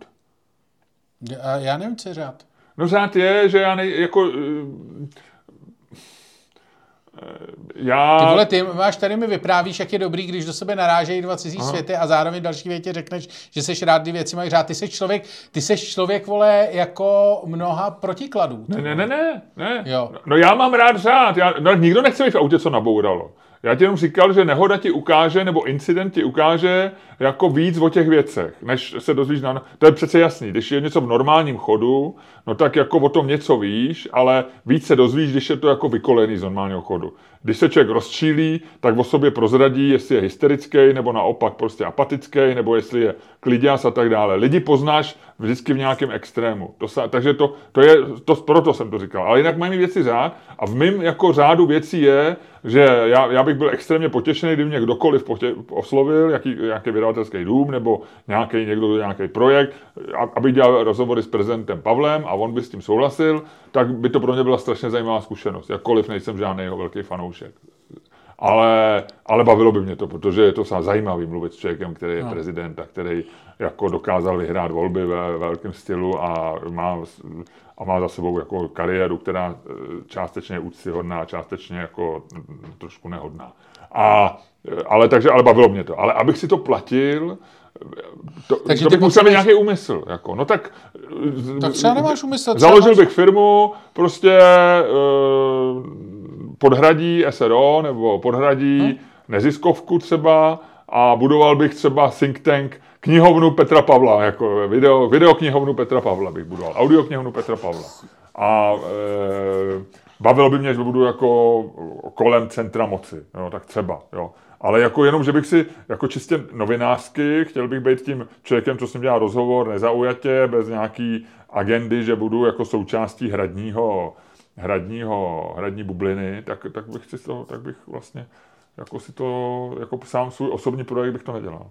Já, já nevím, co je řád. No řád je, že já nej, jako... Já... Ty vole, ty máš tady mi vyprávíš, jak je dobrý, když do sebe narážejí dva cizí Aha. světy a zároveň další větě řekneš, že seš rád, kdy věci mají řád. Ty seš člověk, ty seš člověk, vole, jako mnoha protikladů. Ne, ne, ne, ne, ne. Jo. No já mám rád řád. Já, no, nikdo nechce mít v autě, co nabouralo. Já ti jenom říkal, že nehoda ti ukáže, nebo incident ti ukáže jako víc o těch věcech, než se dozvíš na... To je přece jasný, když je něco v normálním chodu, no tak jako o tom něco víš, ale víc se dozvíš, když je to jako vykolený z normálního chodu. Když se člověk rozčílí, tak o sobě prozradí, jestli je hysterický, nebo naopak prostě apatický, nebo jestli je kliďas a tak dále. Lidi poznáš vždycky v nějakém extrému. To se, takže to, to je, to, proto jsem to říkal. Ale jinak mají věci řád a v mém jako řádu věcí je, že já, já bych byl extrémně potěšený, kdyby mě kdokoliv potě, oslovil, jaký, nějaký vydavatelský dům, nebo nějaký někdo, nějaký projekt, aby dělal rozhovory s prezidentem Pavlem a on by s tím souhlasil, tak by to pro mě byla strašně zajímavá zkušenost. Jakkoliv nejsem žádný jeho velký fanoušek. Ale, ale bavilo by mě to, protože je to zajímavý mluvit s člověkem, který je no. prezident a který jako dokázal vyhrát volby ve velkém stylu a má, a má za sebou jako kariéru, která částečně je úctyhodná, částečně jako trošku nehodná. A, ale, takže, ale bavilo mě to. Ale abych si to platil, to, takže to bych musel mít nějaký úmysl. Jako. No tak, tak třeba nemáš úmysl. Třeba založil máš... bych firmu, prostě... E, Podhradí es er ó nebo Podhradí hmm. neziskovku třeba a budoval bych třeba think tank, knihovnu Petra Pavla, jako video, videoknihovnu Petra Pavla bych budoval, audioknihovnu Petra Pavla. A e, bavilo by mě, že budu jako kolem centra moci, jo, tak třeba, jo. Ale jako jenom, že bych si jako čistě novinářsky, chtěl bych být tím člověkem, co s ním dělá rozhovor, nezaujatě, bez nějaký agendy, že budu jako součástí hradního hradního, hradní bubliny, tak, tak bych si to, tak bych vlastně jako si to, jako sám svůj osobní projekt bych to nedělal.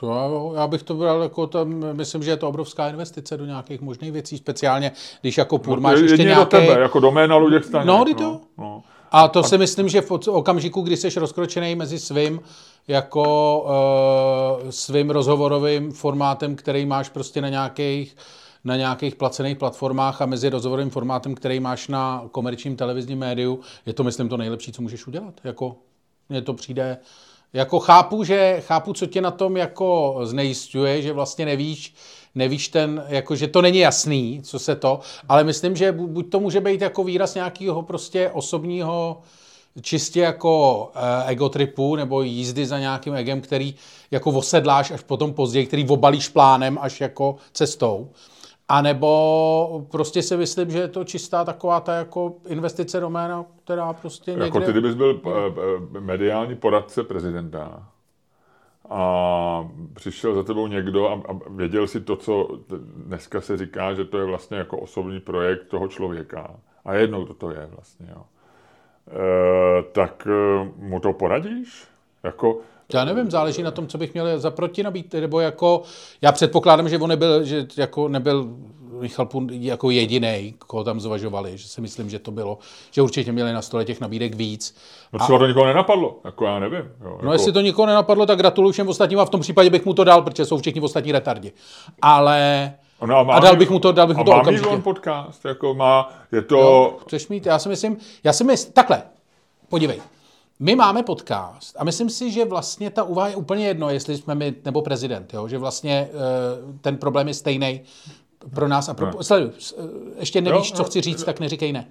To, já bych to bral jako tam, myslím, že je to obrovská investice do nějakých možných věcí, speciálně když jako Půr no, máš je, ještě nějaký... do tebe, jako doména Luděk Staněk. No, ty to. No, no. A to a... si myslím, že v okamžiku, kdy jsi rozkročený mezi svým, jako uh, svým rozhovorovým formátem, který máš prostě na nějakých, na nějakých placených platformách a mezi rozhovorovým formátem, který máš na komerčním televizním médiu, je to, myslím, to nejlepší, co můžeš udělat. Jako, mně to přijde... Jako chápu, že chápu, co tě na tom jako znejisťuje, že vlastně nevíš, nevíš ten, jako že to není jasný, co se to, ale myslím, že buď to může být jako výraz nějakého prostě osobního čistě jako e, egotripu nebo jízdy za nějakým egem, který jako osedláš až potom později, který obalíš plánem až jako cestou. A nebo prostě si myslím, že je to čistá taková ta jako investice do jména, která prostě někde... Jako ty, kdybys byl mediální poradce prezidenta a přišel za tebou někdo a věděl si to, co dneska se říká, že to je vlastně jako osobní projekt toho člověka. A jednou to to je vlastně, jo. E, tak mu to poradíš? Jako... Já nevím, záleží na tom, co bych měl za protinabít, nebo jako, já předpokládám, že on nebyl, že jako nebyl Michal Půr jako jedinej, koho tam zvažovali, že si myslím, že to bylo, že určitě měli na stole těch nabídek víc. No třeba a... to nikoho nenapadlo, jako já nevím. Jo, jako... No jestli to nikoho nenapadlo, tak gratuluju všem ostatním a v tom případě bych mu to dal, protože jsou všichni ostatní retardi. Ale... No a, a dal bych mu to, dal bych mu to okamžitě. A má mít on podcast, jako má, je to... Jo, chceš mít, já si myslím, já si myslím, takhle, podívej. My máme podcast a myslím si, že vlastně ta úvaha je úplně jedno, jestli jsme my nebo prezident, jo? Že vlastně e, ten problém je stejný pro nás a pro... Ne. Sleduj, ještě nevíš, jo, co chci říct, tak neříkej ne.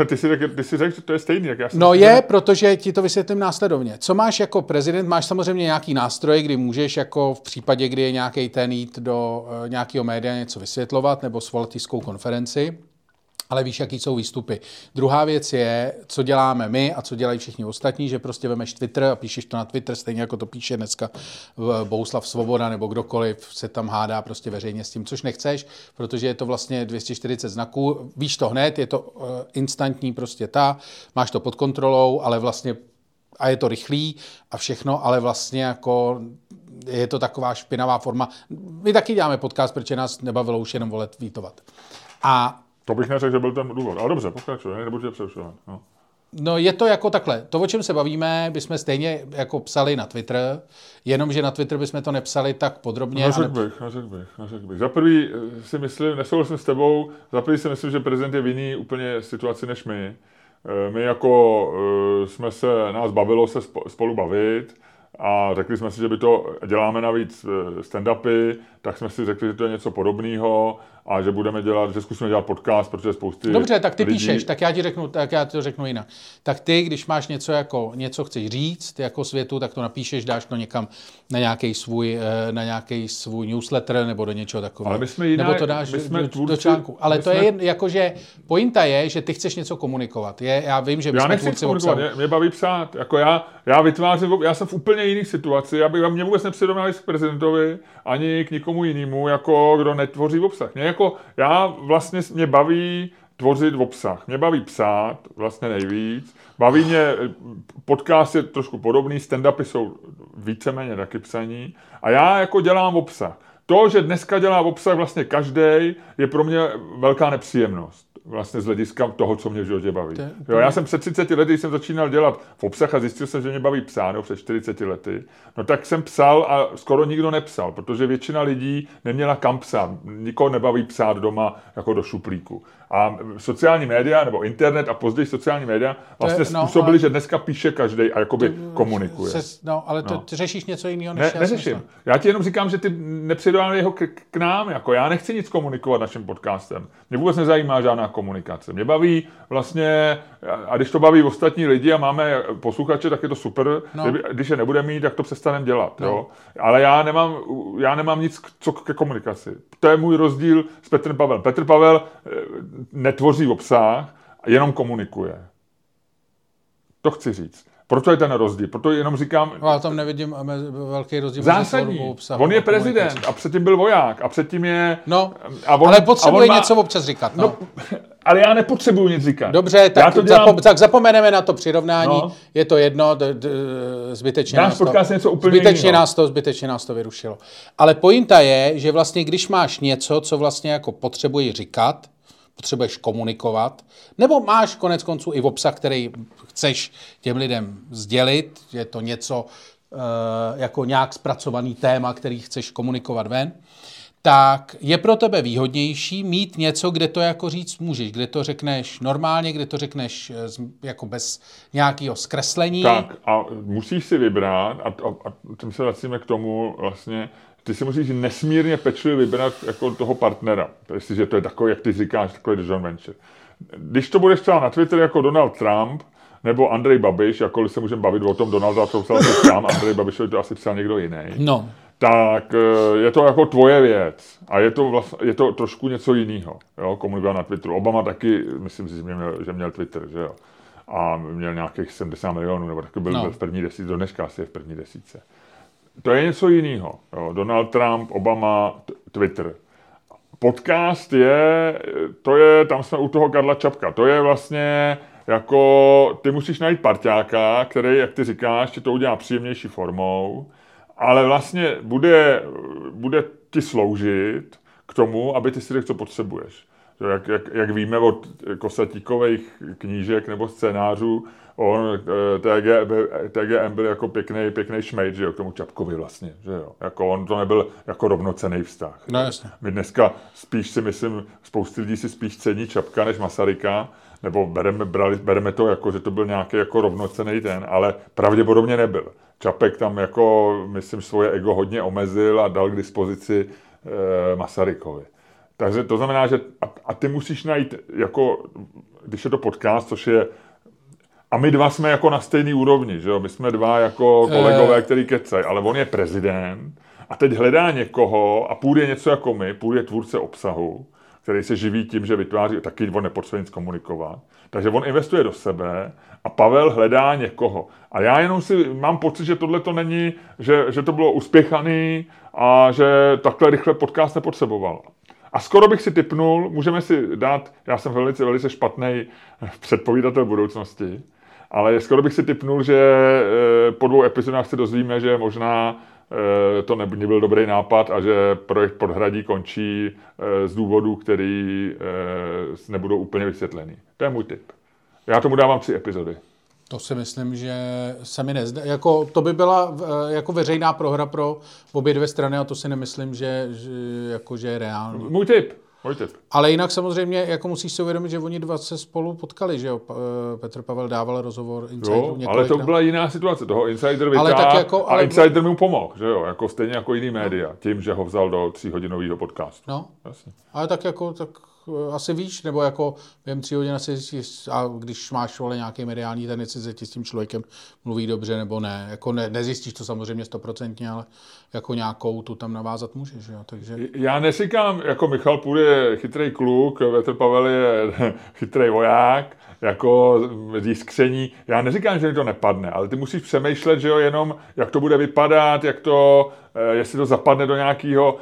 E, ty si řekl, že to je stejný, jak já jsem. No je, ne... protože ti to vysvětlím následovně. Co máš jako prezident? Máš samozřejmě nějaký nástroj, kdy můžeš jako v případě, kdy je nějaký ten jít do e, nějakého média něco vysvětlovat nebo svolat tiskovou konferenci. Ale víš, jaký jsou výstupy. Druhá věc je, co děláme my a co dělají všichni ostatní, že prostě vemeš Twitter a píšeš to na Twitter, stejně jako to píše dneska Bohuslav Svoboda nebo kdokoliv se tam hádá prostě veřejně s tím, což nechceš, protože je to vlastně dvě stě čtyřicet znaků. Víš to hned, je to instantní prostě ta, máš to pod kontrolou, ale vlastně a je to rychlý a všechno, ale vlastně jako... Je to taková špinavá forma. My taky děláme podcast, protože nás nebavilo už jenom volet tweetovat. A to bych neřekl, že byl ten důvod. Ale dobře, pokračuj, nebudu tě přerušovat. No. No je to jako takhle. To, o čem se bavíme, bychom stejně jako psali na Twitter, jenomže na Twitter bychom to nepsali tak podrobně. Neřekl ne... bych, neřekl bych, neřekl bych. Za prvý si myslím, nesouhlasím s tebou, za prvý si myslím, že prezident je v jiný úplně situaci než my. My jako jsme se, nás bavilo se spolu bavit a řekli jsme si, že by to, děláme navíc stand-upy, tak jsme si řekli, že to je něco podobného a že budeme dělat, že zkusíme dělat podcast, protože spousty Dobře, tak ty lidí... píšeš, tak já ti řeknu, tak já to řeknu jinak. Tak ty, když máš něco jako, něco chceš říct jako světu, tak to napíšeš, dáš to někam na nějaký svůj, na nějaký svůj newsletter nebo do něčeho takového. Ale my jsme jinak, nebo to dáš my jsme do, tvůrci, do článku. Ale to jsme... je jakože pointa je, že ty chceš něco komunikovat. Je, já vím, že my já jsme tvůrci obsahu. Mě, mě baví psát. Jako já, já vytvářím, já jsem v úplně jiných situacích. Já bych vám mě vůbec nepřirovnal s prezidentovi ani k nikomu jinému, jako kdo netvoří obsah. Mě jako já vlastně mě baví tvořit obsah. Mě baví psát vlastně nejvíc. Baví mě, podcast je trošku podobný, stand-upy jsou víceméně taky psaní. A já jako dělám obsah. To, že dneska dělá obsah vlastně každej, je pro mě velká nepříjemnost. Vlastně z hlediska toho, co mě v životě baví. Jo, já jsem před třiceti lety jsem začínal dělat v obsah a zjistil jsem, že mě baví psát, no, před čtyřiceti lety. No tak jsem psal a skoro nikdo nepsal, protože většina lidí neměla kam psát. Nikoho nebaví psát doma jako do šuplíku. A sociální média nebo internet a později sociální média vlastně je, no, způsobili, ale... že dneska píše každej a jakoby komunikuje. Se, no, ale to, no. Ty řešíš něco jiného než ne, já. Neřeším. Já ti jenom říkám, že ty nepřidáváš jeho k, k nám. Jako já nechci nic komunikovat naším podcastem. Mě vůbec nezajímá žádná komunikace. Mě baví vlastně, a když to baví ostatní lidi a máme posluchače, tak je to super. No. Když je nebudeme mít, tak to přestaneme dělat. No. Jo? Ale já nemám, já nemám nic k, co ke komunikaci. To je můj rozdíl s Petrem Pavel. Petr Pavel netvoří obsah, jenom komunikuje. To chci říct. Proto je ten rozdíl, proto jenom říkám... No, já tam nevidím velký rozdíl. Zásadní. Obsahu, on je prezident a předtím byl voják a předtím je... No, a on, ale potřebuje má... něco občas říkat. No. No, ale já nepotřebuju nic říkat. Dobře, tak, dělám... zapo- tak zapomeneme na to přirovnání. No. Je to jedno, d- d- zbytečně, nás to, něco úplně zbytečně nás to zbytečně nás to vyrušilo. Ale pointa je, že vlastně když máš něco, co vlastně jako potřebuješ říkat, potřebuješ komunikovat, nebo máš konec konců i obsah, který chceš těm lidem sdělit, je to něco e, jako nějak zpracovaný téma, který chceš komunikovat ven, tak je pro tebe výhodnější mít něco, kde to jako říct můžeš, kde to řekneš normálně, kde to řekneš jako bez nějakého zkreslení. Tak a musíš si vybrat, a, a, a tím se vracíme k tomu vlastně, ty si musíš nesmírně pečlivě vybrat jako toho partnera. Jestliže to je takový, jak ty říkáš, takový John Venture. Když to budeš třeba na Twitter jako Donald Trump nebo Andrej Babiš, jakkoliv se můžeme bavit o tom, Donalda Trump psal sám, Andrej Babišovi to asi psal někdo jiný. No. Tak je to jako tvoje věc a je to, vlast, je to trošku něco jiného. Komu byl na Twitteru. Obama taky, myslím si, že měl, že měl Twitter, že jo. A měl nějakých sedmdesát milionů, nebo taky byl no. v první desíce, do dneška asi je v první desíce. To je něco jiného. Donald Trump, Obama, t- Twitter. Podcast je, to je, tam jsme u toho Karla Čapka, to je vlastně jako, ty musíš najít parťáka, který, jak ty říkáš, ti to udělá příjemnější formou, ale vlastně bude, bude ti sloužit k tomu, aby ty si řekl, co potřebuješ. Jak, jak, jak víme od Kosatíkových knížek nebo scénářů, on T G M byl jako pěkný, pěkný šmejt, že jo, k tomu Čapkovi vlastně, že jo. Jako on to nebyl jako rovnocenný vztah. No jasně. My dneska spíš si myslím, spoustu lidí si spíš cení Čapka než Masaryka, nebo bereme, brali, bereme to jako, že to byl nějaký jako rovnocenný ten, ale pravděpodobně nebyl. Čapek tam jako, myslím, svoje ego hodně omezil a dal k dispozici e, Masarykovi. Takže to znamená, že a, a ty musíš najít, jako, když je to podcast, což je, a my dva jsme jako na stejný úrovni, že jo? My jsme dva jako kolegové, který kecají, ale on je prezident a teď hledá někoho a půjde něco jako my, půjde tvůrce obsahu, který se živí tím, že vytváří, taky on nepotřebuje nic komunikovat. Takže on investuje do sebe a Pavel hledá někoho. A já jenom si mám pocit, že tohle to není, že, že to bylo uspěchaný a že takhle rychle podcast nepotřeboval. A skoro bych si tipnul, můžeme si dát, já jsem velice, velice špatnej předpovídatel budoucnosti, ale skoro bych si tipnul, že po dvou epizodách se dozvíme, že možná to nebyl dobrý nápad a že projekt Podhradí končí z důvodů, který nebudou úplně vysvětlený. To je můj tip. Já tomu dávám tři epizody. To si myslím, že se mi nezde. Jako, to by byla jako veřejná prohra pro obě dvě strany a to si nemyslím, že, že, jako, že je reálný. Můj tip. Můj tip. Ale jinak samozřejmě jako musíš si uvědomit, že oni dva se spolu potkali, že jo? Petr Pavel dával rozhovor Insideru. Jo, ale to byla jiná situace. Toho Insider vytáhl jako, a Insider mu pomohl, že jo? Jako, stejně jako jiný média. No. Tím, že ho vzal do tříhodinového podcastu. No, jasně. Ale tak jako... Tak... asi víš, nebo jako během tří hodin asi zjistíš, a když máš vole nějaký mediální tendenci, že ti s tím člověkem mluví dobře nebo ne. Jako ne, nezjistíš to samozřejmě stoprocentně, ale jako nějakou tu tam navázat můžeš. Jo? Takže... Já neříkám, jako Michal Půr je chytrý kluk, Petr Pavel je chytrý voják, jako získření. Já neříkám, že mi to nepadne, ale ty musíš přemýšlet, že jo, jenom jak to bude vypadat, jak to, jestli to zapadne do nějakého,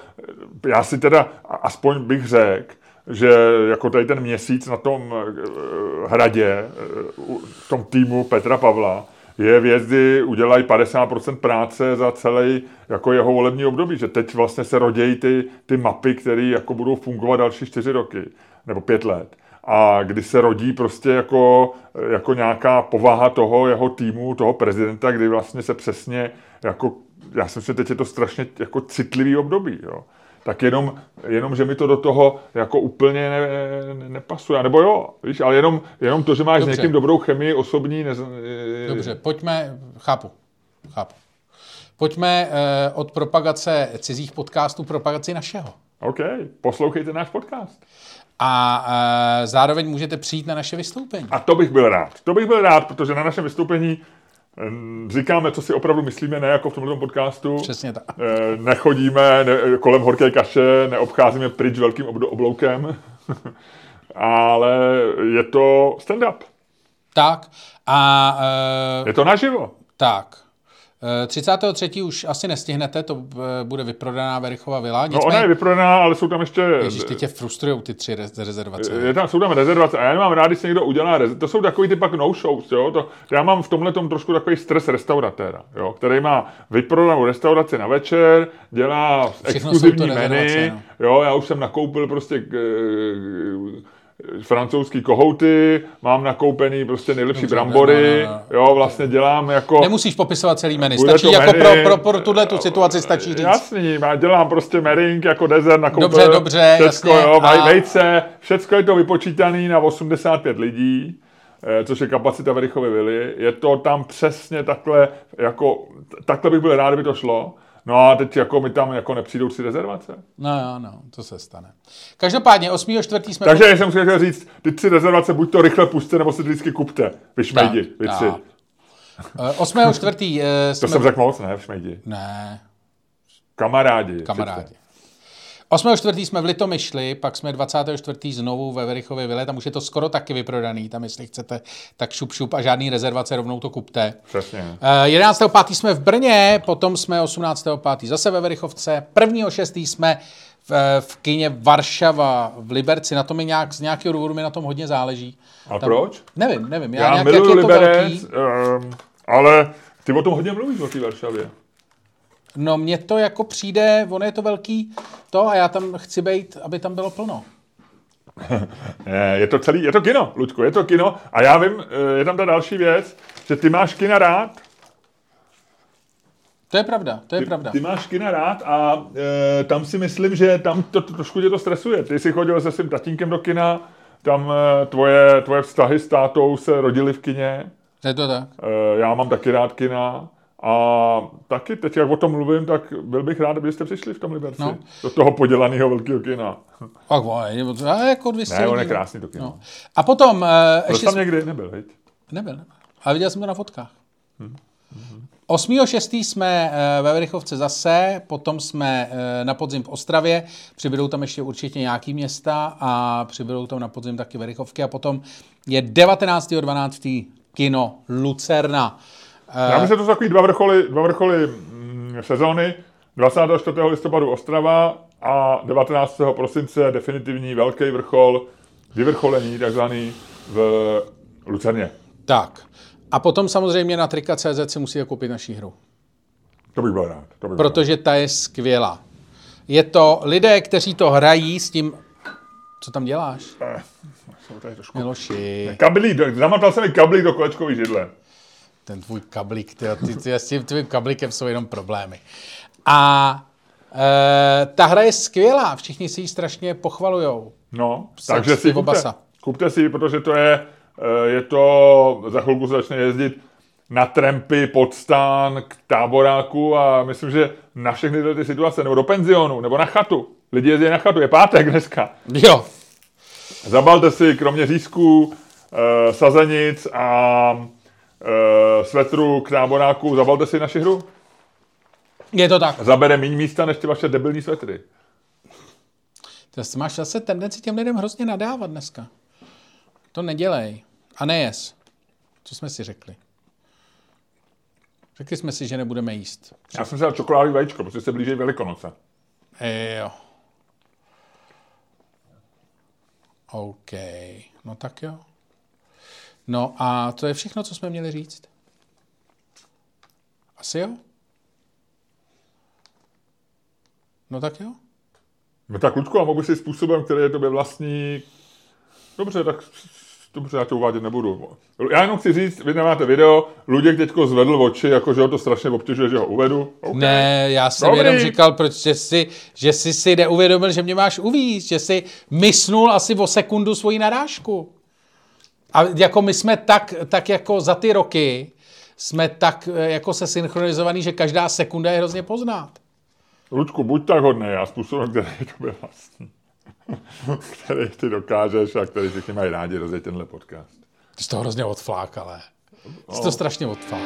já si teda aspoň bych řekl, že jako tady ten měsíc na tom hradě, v tom týmu Petra Pavla, je vězdy udělají padesát procent práce za celý jako jeho volební období, že teď vlastně se rodějí ty, ty mapy, které jako budou fungovat další čtyři roky, nebo pět let. A kdy se rodí prostě jako, jako nějaká povaha toho jeho týmu, toho prezidenta, kdy vlastně se přesně, jako, já si myslím, že teď je to strašně jako citlivý období, jo. Tak jenom, jenom, že mi to do toho jako úplně ne, ne, nepasuje. Nebo jo, víš, ale jenom, jenom to, že máš Dobře. s někým dobrou chemii osobní... Nez... Dobře, pojďme, chápu, chápu. Pojďme eh, od propagace cizích podcastů propagaci našeho. OK, poslouchejte náš podcast. A eh, zároveň můžete přijít na naše vystoupení. A to bych byl rád, to bych byl rád, protože na našem vystoupení říkáme, co si opravdu myslíme, ne jako v tomto podcastu. Přesně tak. Nechodíme ne, kolem horké kaše, neobcházíme pryč velkým obloukem, ale je to stand-up. Tak. A, uh, je to naživo. Tak. třicátého třetího už asi nestihnete, to bude vyprodaná Werichova vila. Nicméně, no ona je vyprodaná, ale jsou tam ještě... Ježíš, ty tě frustrujou ty tři rezervace. Je tam, jsou tam rezervace a já nemám rád, když se někdo udělá rezervace. To jsou takový ty pak no-shows, jo. To, já mám v tomhletom trošku takový stres restauratéra, jo, který má vyprodanou restauraci na večer, dělá exkluzivní menu, no. Jo, já už jsem nakoupil prostě... K, k, francouzský kohouty, mám nakoupený prostě nejlepší Dobře, brambory, ne, ne, ne. Jo, vlastně dělám jako... Nemusíš popisovat celý menu, stačí jako menu, pro, pro, pro tuhle tu situaci stačí říct. Jasný, já dělám prostě meringue jako dezert, nakoupil dobře, dobře, všecko, jasně, jo, a... vejce, všecko je to vypočítané na osmdesát pět lidí, což je kapacita Werichovy vily, je to tam přesně takhle, jako, takhle bych byl rád, kdyby to šlo. No a teď jako mi tam jako nepřijdou si rezervace. No jo, no, to se stane. Každopádně osmého čtvrtého jsme... Takže já jsem chtěl říct, ty tři rezervace buď to rychle puste, nebo si vždycky kupte. Vy šmejdi, vy tři. osmého čtvrtého jsme... To jsem řekl moc, ne? Šmejdi. Ne. Kamarádi. Kamarádi. osmého čtvrtého jsme v Litomyšli, pak jsme dvacátého čtvrtého znovu ve Werichově vile, tam už je to skoro taky vyprodaný, tam jestli chcete, tak šup šup a žádný rezervace, rovnou to kupte. Přesně. jedenáctého pátého jsme v Brně, potom jsme osmnáctého pátého zase ve Werichovce, prvního šestého jsme v, v kině Varšava v Liberci, na tom je nějak, z nějakého důvodu mi na tom hodně záleží. A tam, proč? Nevím, nevím, já, já nějak, miluji jak Liberec, je to velký. Um, ale ty o tom hodně mluvíš, o té Varšavě. No mně to jako přijde, ono je to velký to a já tam chci bejt, aby tam bylo plno. Je to celý, je to kino, Luďku, je to kino a já vím, je tam ta další věc, že ty máš kina rád. To je pravda, to je ty, pravda. Ty máš kina rád a e, tam si myslím, že tam to, to, trošku tě to stresuje. Ty jsi chodil se svým tatínkem do kina, tam e, tvoje, tvoje vztahy s tátou se rodily v kině. Je to tak. E, já mám taky rád kina. A taky teď, jak o tom mluvím, tak byl bych rád, abyste přišli v tom Liberci. No. Do toho podělaného velkého kina. Tak ale jako dvě stě Ne, on je krásný to kino. No. A potom... Uh, ještě tam někdy nebyl, viď? Nebyl, nebyl. Ale viděl jsem to na fotkách. Hmm. Hmm. osmého šestého jsme ve Werichovce zase, potom jsme na podzim v Ostravě, přibydou tam ještě určitě nějaký města a přibydou tam na podzim taky Werichovky a potom je devatenáctého dvanáctého kino Lucerna. Já myslím, že to jsou takový dva vrcholy, dva vrcholy mm, sezóny. dvacátého čtvrtého listopadu Ostrava a devatenáctého prosince definitivní velký vrchol, vyvrcholení takzvaný v Lucerně. Tak. A potom samozřejmě na trika tečka cé zet si musíte koupit naší hru. To bych byl rád. To bych Protože ta je skvělá. Je to lidé, kteří to hrají s tím... Co tam děláš? Eh, jsou tady trošku... Miloši. Kablík, zamotal jsem i kablík do kolečkový židle. Ten tvůj kablík, ty, ty, ty, s tím tvým kablíkem jsou jenom problémy. A e, ta hra je skvělá, všichni si ji strašně pochvalujou. No, Sám takže si kupte, kupte si ji, protože to je, je to, za chvilku se začne jezdit na trampy, pod stán, k táboráku a myslím, že na všechny tyhle ty situace, nebo do penzionu, nebo na chatu. Lidi jezdí na chatu, je pátek dneska. Jo. Zabalte si, kromě řízků, e, sazenic a... svetru k náboráku, zabalte si naši hru? Je to tak. Zabere méně místa než ty vaše debilní svetry. Ty máš zase tendenci těm lidem hrozně nadávat dneska. To nedělej. A nejes. Co jsme si řekli? Řekli jsme si, že nebudeme jíst. Před... Já jsem si dal čokoládový vajíčko, protože se blíží Velikonoce. Jo. OK. No tak jo. No a to je všechno, co jsme měli říct. Asi jo? No tak jo? No tak, Luďku, a mohl si způsobem, který je tobě vlastní... Dobře, tak dobře, já to uvádět nebudu. Já jenom chci říct, vy nemáte video, Luděk teďko zvedl oči, jakože ho to strašně obtěžuje, že ho uvedu. Okay. Ne, já jsem Dobrý. jenom říkal, proč, že, jsi, že jsi si neuvědomil, že mě máš uvíct, že jsi mysnul asi o sekundu svoji narážku. A jako my jsme tak, tak jako za ty roky jsme tak jako se synchronizovaní, že každá sekunda je hrozně poznát. Luďku, buď tak hodný, já způsobem, který je tobě vlastní. Který ty dokážeš a který všichni mají rádi, rozděj tenhle podcast. Ty jsi to hrozně odflák, ale. Ty jsi to strašně odflák.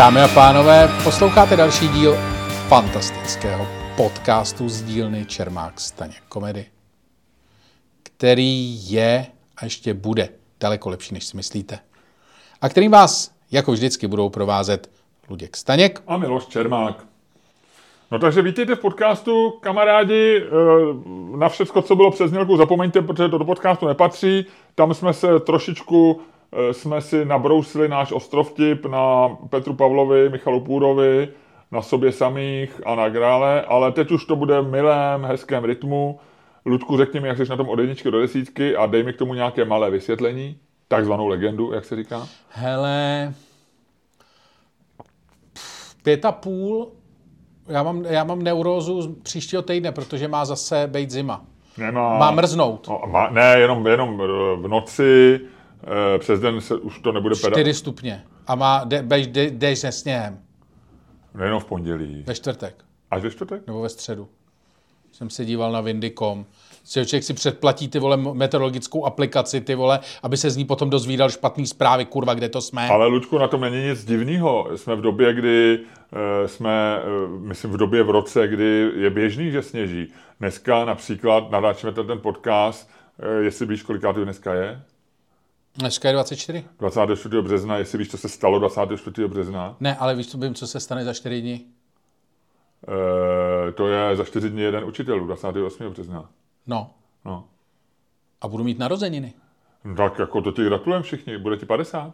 Dámy a pánové, posloucháte další díl fantastického podcastu z dílny Čermák-Staněk Komedy, který je a ještě bude daleko lepší, než si myslíte. A kterým vás, jako vždycky, budou provázet Luděk Staněk a Miloš Čermák. No takže vítejte v podcastu, kamarádi, na všecko, co bylo přes znělku, zapomeňte, protože to do podcastu nepatří. Tam jsme se trošičku, jsme si nabrousili náš ostrovtip na Petru Pavlovi, Michalu Půrovi, na sobě samých a na Grále, ale teď už to bude v milém, hezkém rytmu. Ludku, řekni mi, jak jsi na tom od jedničky do desítky a dej mi k tomu nějaké malé vysvětlení, takzvanou legendu, jak se říká. Hele, pět a půl. Já mám, já mám neurózu z příštího týdne, protože má zase být zima. Nemá. Má mrznout. No, má, ne, jenom, jenom v noci, e, přes den se už to nebude pedat. čtyři stupně a má de, de, de, dej se sněhem. Nejenom v pondělí. Ve čtvrtek. Až ve čtvrtek? Nebo ve středu. Jsem se díval na windy tečka com. Člověk si předplatí, ty vole, meteorologickou aplikaci, ty vole, aby se z ní potom dozvídal špatný zprávy, kurva, kde to jsme. Ale, Luďku, na tom není nic divného. Jsme v době, kdy jsme, myslím, v době v roce, kdy je běžný, že sněží. Dneska například nadáčíme ten podcast, jestli víš, kolikátý dneska je? Dneska je dvacátého čtvrtého. dvacátého čtvrtého března, jestli víš, co se stalo dvacátého čtvrtého března. Ne, ale víš, co, vím, co se stane za čtyři dní. E, to je za čtyři dní jeden učitelů, dvacátého osmého března. No. no. A budu mít narozeniny. No tak jako to ti gratulujeme všichni. Bude ti padesát?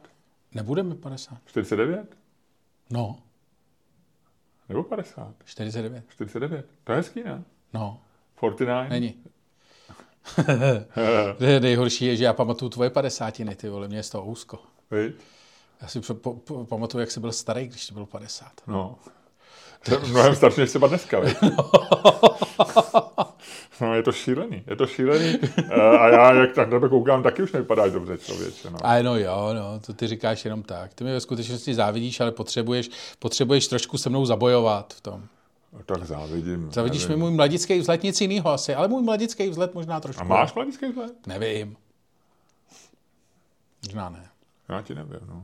Nebude mi padesát. čtyřicet devět? No. Nebo padesát? čtyřicet devět. čtyřicet devět. To je hezký, ne? No. čtyřicet devět? Není. Nejhorší je, že já pamatuju tvoje padesátiny, ty vole, mě je z toho úzko. Víš? Já si po, po, pamatuju, jak jsi byl starý, když ti bylo padesát. No. Jsem mnohem starší, než seba dneska, víš? No, je to šílený, je to šílený. A já, jak tak na to koukám, taky už nevypadáš dobře, člověče. No. A no jo, no, to ty říkáš jenom tak. Ty mi ve skutečnosti závidíš, ale potřebuješ, potřebuješ trošku se mnou zabojovat v tom. Tak závidím. Závidíš nevím. Mi můj mladický vzhled, nic jinýho asi, ale můj mladický vzhled možná trošku. A máš mladický vzhled? Nevím. Možná ne. Já ti nevím, no.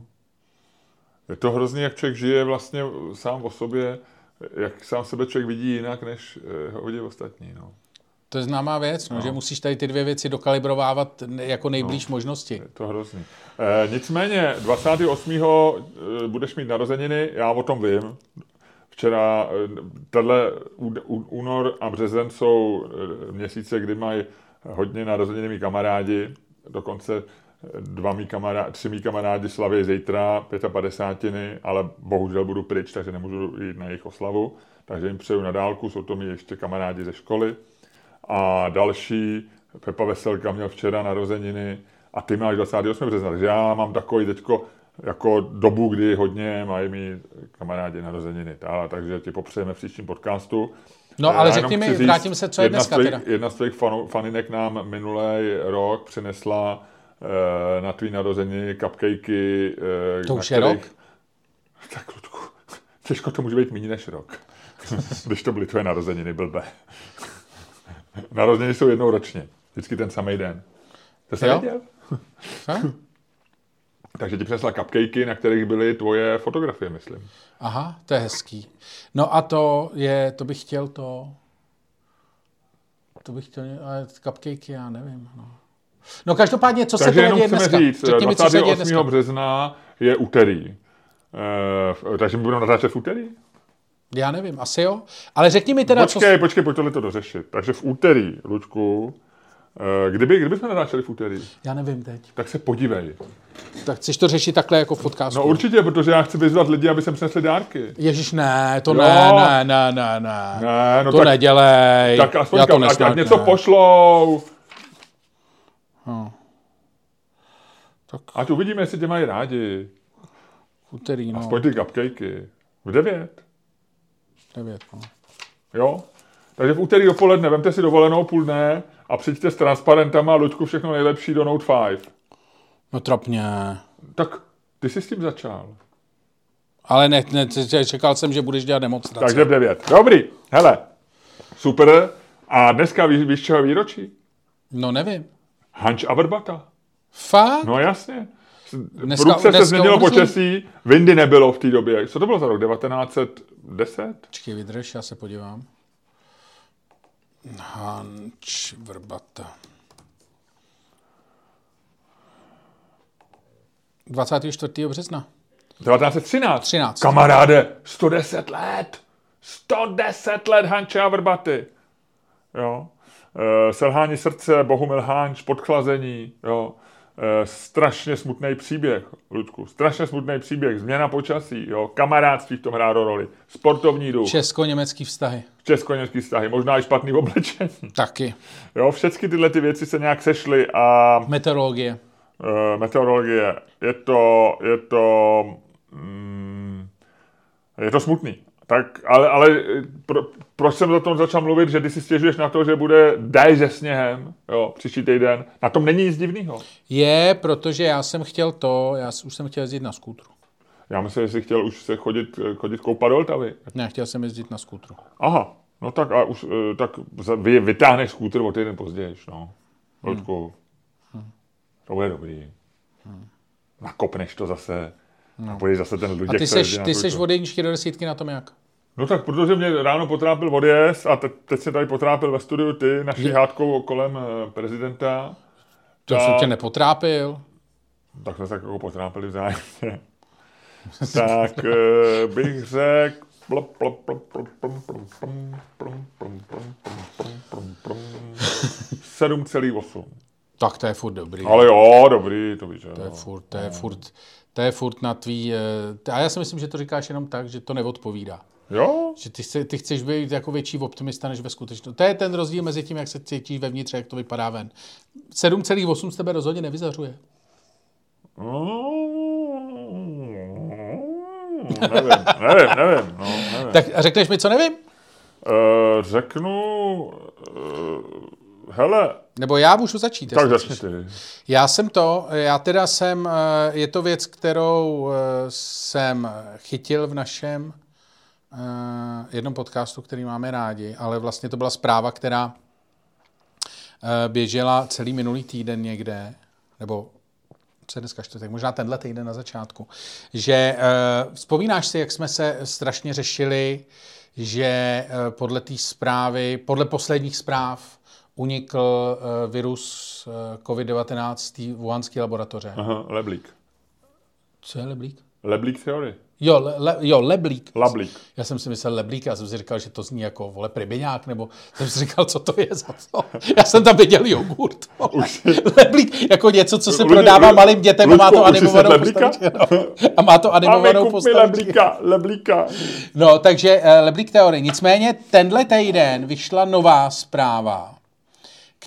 Je to hrozný, jak člověk žije vlastně sám o sobě, jak sám sebe člověk vidí jinak, než ho vidí ostatní, no. To je známá věc, no, no. Že musíš tady ty dvě věci dokalibrovávat jako nejblíž no, možnosti. Je to hrozný. E, nicméně, dvacátého osmého budeš mít narozeniny, já o tom vím. Včera, tenhle únor a březen jsou měsíce, kdy mají hodně narozeniny mý kamarádi. Dokonce dva mý kamarádi, tři mý kamarádi slaví zítra padesátiny, ale bohužel budu pryč, takže nemůžu jít na jejich oslavu. Takže jim přeju na dálku, jsou to mý ještě kamarádi ze školy. A další, Pepa Veselka měl včera narozeniny a ty máš dvacátého osmého března, takže já mám takový teďko jako dobu, kdy hodně mají mý kamarádi narozeniny, tá, takže ti popřejeme v příštím podcastu. No ale já řekni mi, říct, vrátím se, co je dneska tvojich, teda. Jedna z tvojich fan, faninek nám minulý rok přinesla e, na tvý narozeniny cupcakey. E, to už kterých, je rok? Tak, Ludku, těžko to může být méně než rok, když to byly tvoje narozeniny, blbé. Narozeniny jsou jednou ročně. Vždycky ten samý den. To jsi nevěděl? Takže ti přinesla cupcakey, na kterých byly tvoje fotografie, myslím. Aha, to je hezký. No a to je, to bych chtěl to... To bych chtěl, ale cupcakey já nevím. No, no každopádně, co takže se to děje dneska? Říct, řekni mi, co se děje dneska. dvacátého osmého března je úterý. E, takže my budeme natáčet v úterý? Já nevím, asi jo. Ale řekni mi teda... Počkej, co... počkej, pojď tohle to dořešit. Takže v úterý, Luďku, kdyby, kdyby jsme nadáčeli v úterý? Já nevím teď. Tak se podívej. Tak chceš to řešit takhle jako v podcastu? No určitě, protože já chci vyzvat lidi, aby sem přinesli dárky. Ježiš, ne, to jo. ne, ne, ne, ne, ne. ne no to tak, nedělej. Tak aspoň já to kam, ať, ať něco ne. pošlou. Hm. Tak... Ať uvidíme, jestli tě mají rádi. V úterý, no. Aspoň ty cupcakey. V devět. devět, no. Jo? Takže v úterý dopoledne vemte si dovolenou půl dne a přijďte s transparentama, Luďku, všechno nejlepší do Note pět. No trapně. Tak ty jsi s tím začal. Ale ne, ne, čekal jsem, že budeš dělat demonstraci. Takže v devět. Dobrý, hele, super. A dneska víš, víš čeho výročí? No nevím. Hanč a Vrbata. Fakt? No jasně. v Ruce se změnilo počasí, windy nebylo v té době. Co to bylo za rok? devatenáct set deset? Počkej, vydrž, já se podívám. Hanč Vrbata. dvacátého čtvrtého března. devatenáct set třináct. třináct. Kamaráde, sto deset let. sto deset let Hanče a Vrbaty. Jo. E, selhání srdce, Bohumil Hanč, podchlazení. Jo. E, strašně smutný příběh, Ludku. Strašně smutný příběh. Změna počasí. Jo. Kamarádství v tom hrálo roli. Sportovní duch. Česko-německý vztahy. Česko-německý vztahy. Možná i špatný oblečení. Taky. Jo. Všechny tyhle ty věci se nějak sešly a... Meteorologie. E, meteorologie. Je to... Je to... Mm, je to smutný. Tak, ale, ale pro, proč jsem o tom začal mluvit, že ty si stěžuješ na to, že bude déšť se sněhem, jo, příští týden. Na tom není nic divného. Je, protože já jsem chtěl to, já už jsem chtěl jezdit na skútru. Já myslím, že jsi chtěl už se chodit, chodit koupat do Vltavy. Ne, chtěl jsem jezdit na skútru. Aha, no tak a už, tak vy, vytáhneš skútr o týden později, no. Ludku, hmm. to bude dobrý. Hmm. Nakopneš to zase. No. A, zase ten Luděk, a ty seš, ty seš od jedničky do desítky na tom jak? No tak, protože mě ráno potrápil odjezd a te, teď se tady potrápil ve studiu ty naší je... hádkou kolem prezidenta. To jsem tě nepotrápil. Tak jsme se jako potrápili vzájemně. Tak bych řekl... sedm celá osm. Tak to je furt dobrý. Ale jo, dobrý, to víš. To je furt, to je furt... To je furt na tvý... A já si myslím, že to říkáš jenom tak, že to neodpovídá. Jo? Že ty, chce, ty chceš být jako větší optimista, než ve skutečnosti. To je ten rozdíl mezi tím, jak se cítíš vevnitř a jak to vypadá ven. sedm celá osm z tebe rozhodně nevyzařuje. Mm, nevím, nevím, nevím, no, nevím. Tak a řekneš mi, co nevím? Uh, řeknu... Uh... Hele. Nebo já můžu začít. Tak začni ty. Já jsem to, já teda jsem, je to věc, kterou jsem chytil v našem jednom podcastu, který máme rádi, ale vlastně to byla zpráva, která běžela celý minulý týden někde, nebo co je dneska čtvrtek, možná tenhle týden na začátku, že vzpomínáš si, jak jsme se strašně řešili, že podle té zprávy, podle posledních zpráv, unikl uh, virus uh, covid devatenáct z té wuhanské laboratoře. Aha, Leblík. Co je Leblík? Leblík teorie. Jo, le, le, jo Leblík. Leblík. Já jsem si myslel Leblík, já jsem si říkal, že to zní jako, vole, pribyňák, nebo jsem si říkal, co to je za to. Já jsem tam viděl jogurt. Leblík, jako něco, co se prodává Lidi, malým dětem Lidko, a má to animovanou postavičku. No. A má to animovanou postavičku. Leblíka, Leblíka. No, takže uh, Leblík teorie. Nicméně tenhle týden vyšla nová zpráva,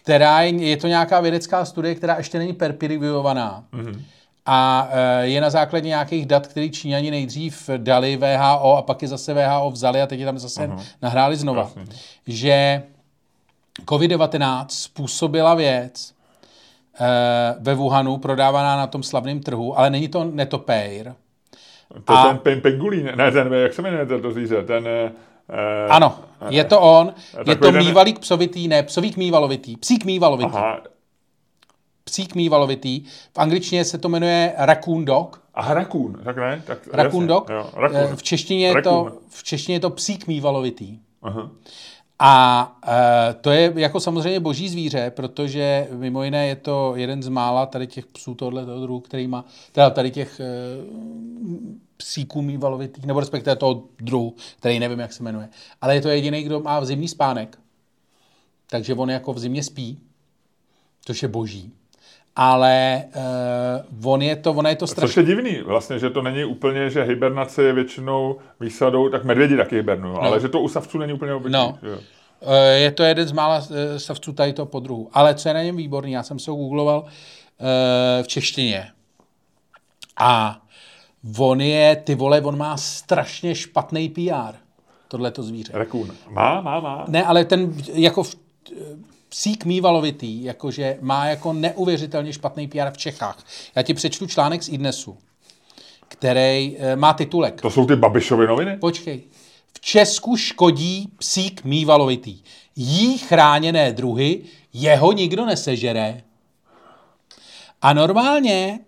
která je, je to nějaká vědecká studie, která ještě není peer-reviewovaná. Mm-hmm. A e, je na základě nějakých dat, které Číňani nejdřív dali W H O a pak je zase W H O vzali a teď je tam zase uh-huh. nahráli znova. Jasně. Že covid devatenáct způsobila věc e, ve Wuhanu, prodávaná na tom slavném trhu, ale není to netopér. To a... ten pengulín, ne ten, jak se jmenuje to zvíře, ten... Eh, ano, je to on. Je to mývalík psovitý, ne, psovík mývalovitý, psík mývalovitý. Aha. Psík mývalovitý. V angličtině se to jmenuje raccoon dog. Aha, raccoon, tak ne? Tak raccoon jasně, dog. Jo, raccoon. V češtině je to, v češtině je to psík mývalovitý. Aha. A e, to je jako samozřejmě boží zvíře, protože mimo jiné je to jeden z mála tady těch psů tohoto druhu, který má, teda tady těch... E, psíků mývalovitých, nebo respektive toho druhu, který nevím, jak se jmenuje. Ale je to jediný, kdo má v zimní spánek. Takže on jako v zimě spí, což je boží. Ale uh, on je to, ona je to strašný. Což je divný vlastně, že to není úplně, že hibernace je většinou výsadou, tak medvědi taky hibernují, no. Ale že to u savců není úplně obvyklý. No. Uh, je to jeden z mála savců tady toho podruhu. Ale co je na něm výborný, já jsem se ho googloval uh, v češtině. A on je, ty vole, on má strašně špatný P R, tohleto zvíře. Raccoon. Má, má, má. Ne, ale ten jako v, psík mývalovitý, jakože má jako neuvěřitelně špatný P R v Čechách. Já ti přečtu článek z iDnesu, který e, má titulek. To jsou ty Babišovy noviny? Počkej. V Česku škodí psík mývalovitý. Jí chráněné druhy, jeho nikdo nesežere. A normálně...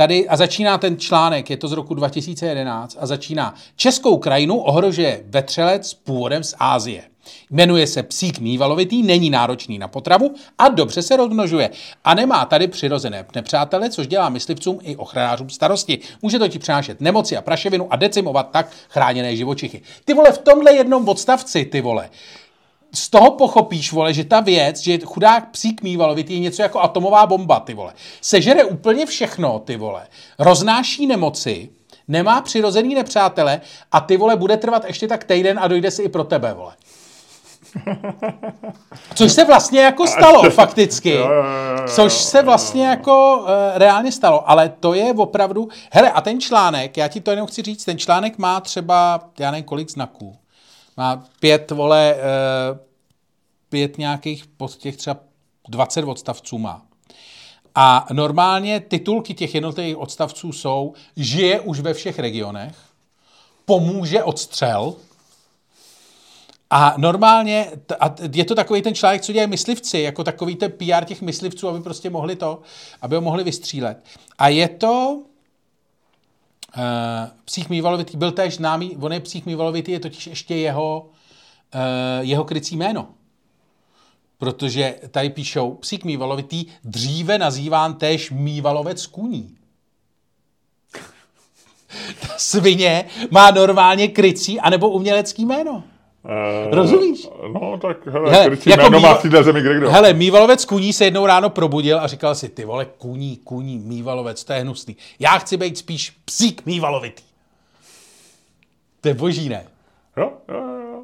Tady a začíná ten článek, je to z roku dva tisíce jedenáct a začíná. Českou krajinu ohrožuje vetřelec s původem z Asie. Jmenuje se psík mývalovitý, není náročný na potravu a dobře se rozmnožuje. A nemá tady přirozené nepřátele, což dělá myslivcům i ochranářům starosti. Může to ti přinášet nemoci a praševinu a decimovat tak chráněné živočichy. Ty vole, v tomhle jednom odstavci, ty vole. Z toho pochopíš, vole, že ta věc, že chudák psík mývalovitý je něco jako atomová bomba, ty vole. Sežere úplně všechno, ty vole. Roznáší nemoci, nemá přirozený nepřátele a ty vole bude trvat ještě tak týden a dojde si i pro tebe, vole. Což se vlastně jako stalo, fakticky. Což se vlastně jako uh, reálně stalo, ale to je opravdu... Hele, a ten článek, já ti to jenom chci říct, ten článek má třeba, já nevím, kolik znaků. Má pět, vole, pět nějakých pod těch třeba dvacet odstavců má. A normálně titulky těch jednotlivých odstavců jsou žije už ve všech regionech, pomůže odstřel. A normálně, a je to takový ten článek, co dělají myslivci, jako takový ten P R těch myslivců, aby prostě mohli to, aby ho mohli vystřílet. A je to... Uh, psích mývalovitý byl též známý, on je psích mývalovitý, je totiž ještě jeho, uh, jeho krycí jméno. Protože tady píšou, psík mývalovitý dříve nazýván též mývalovec kůní. Ta svině má normálně krycí anebo umělecký jméno. Uh, Rozumíš? No tak, hele, hele krycí jako jméno mýval... má v této zemi kde kdo. Hele, mývalovec kůní se jednou ráno probudil a říkal si, ty vole, kůní, kůní, mývalovec, to je hnusný. Já chci být spíš psík mývalovitý. To je boží, ne? Jo, jo, jo.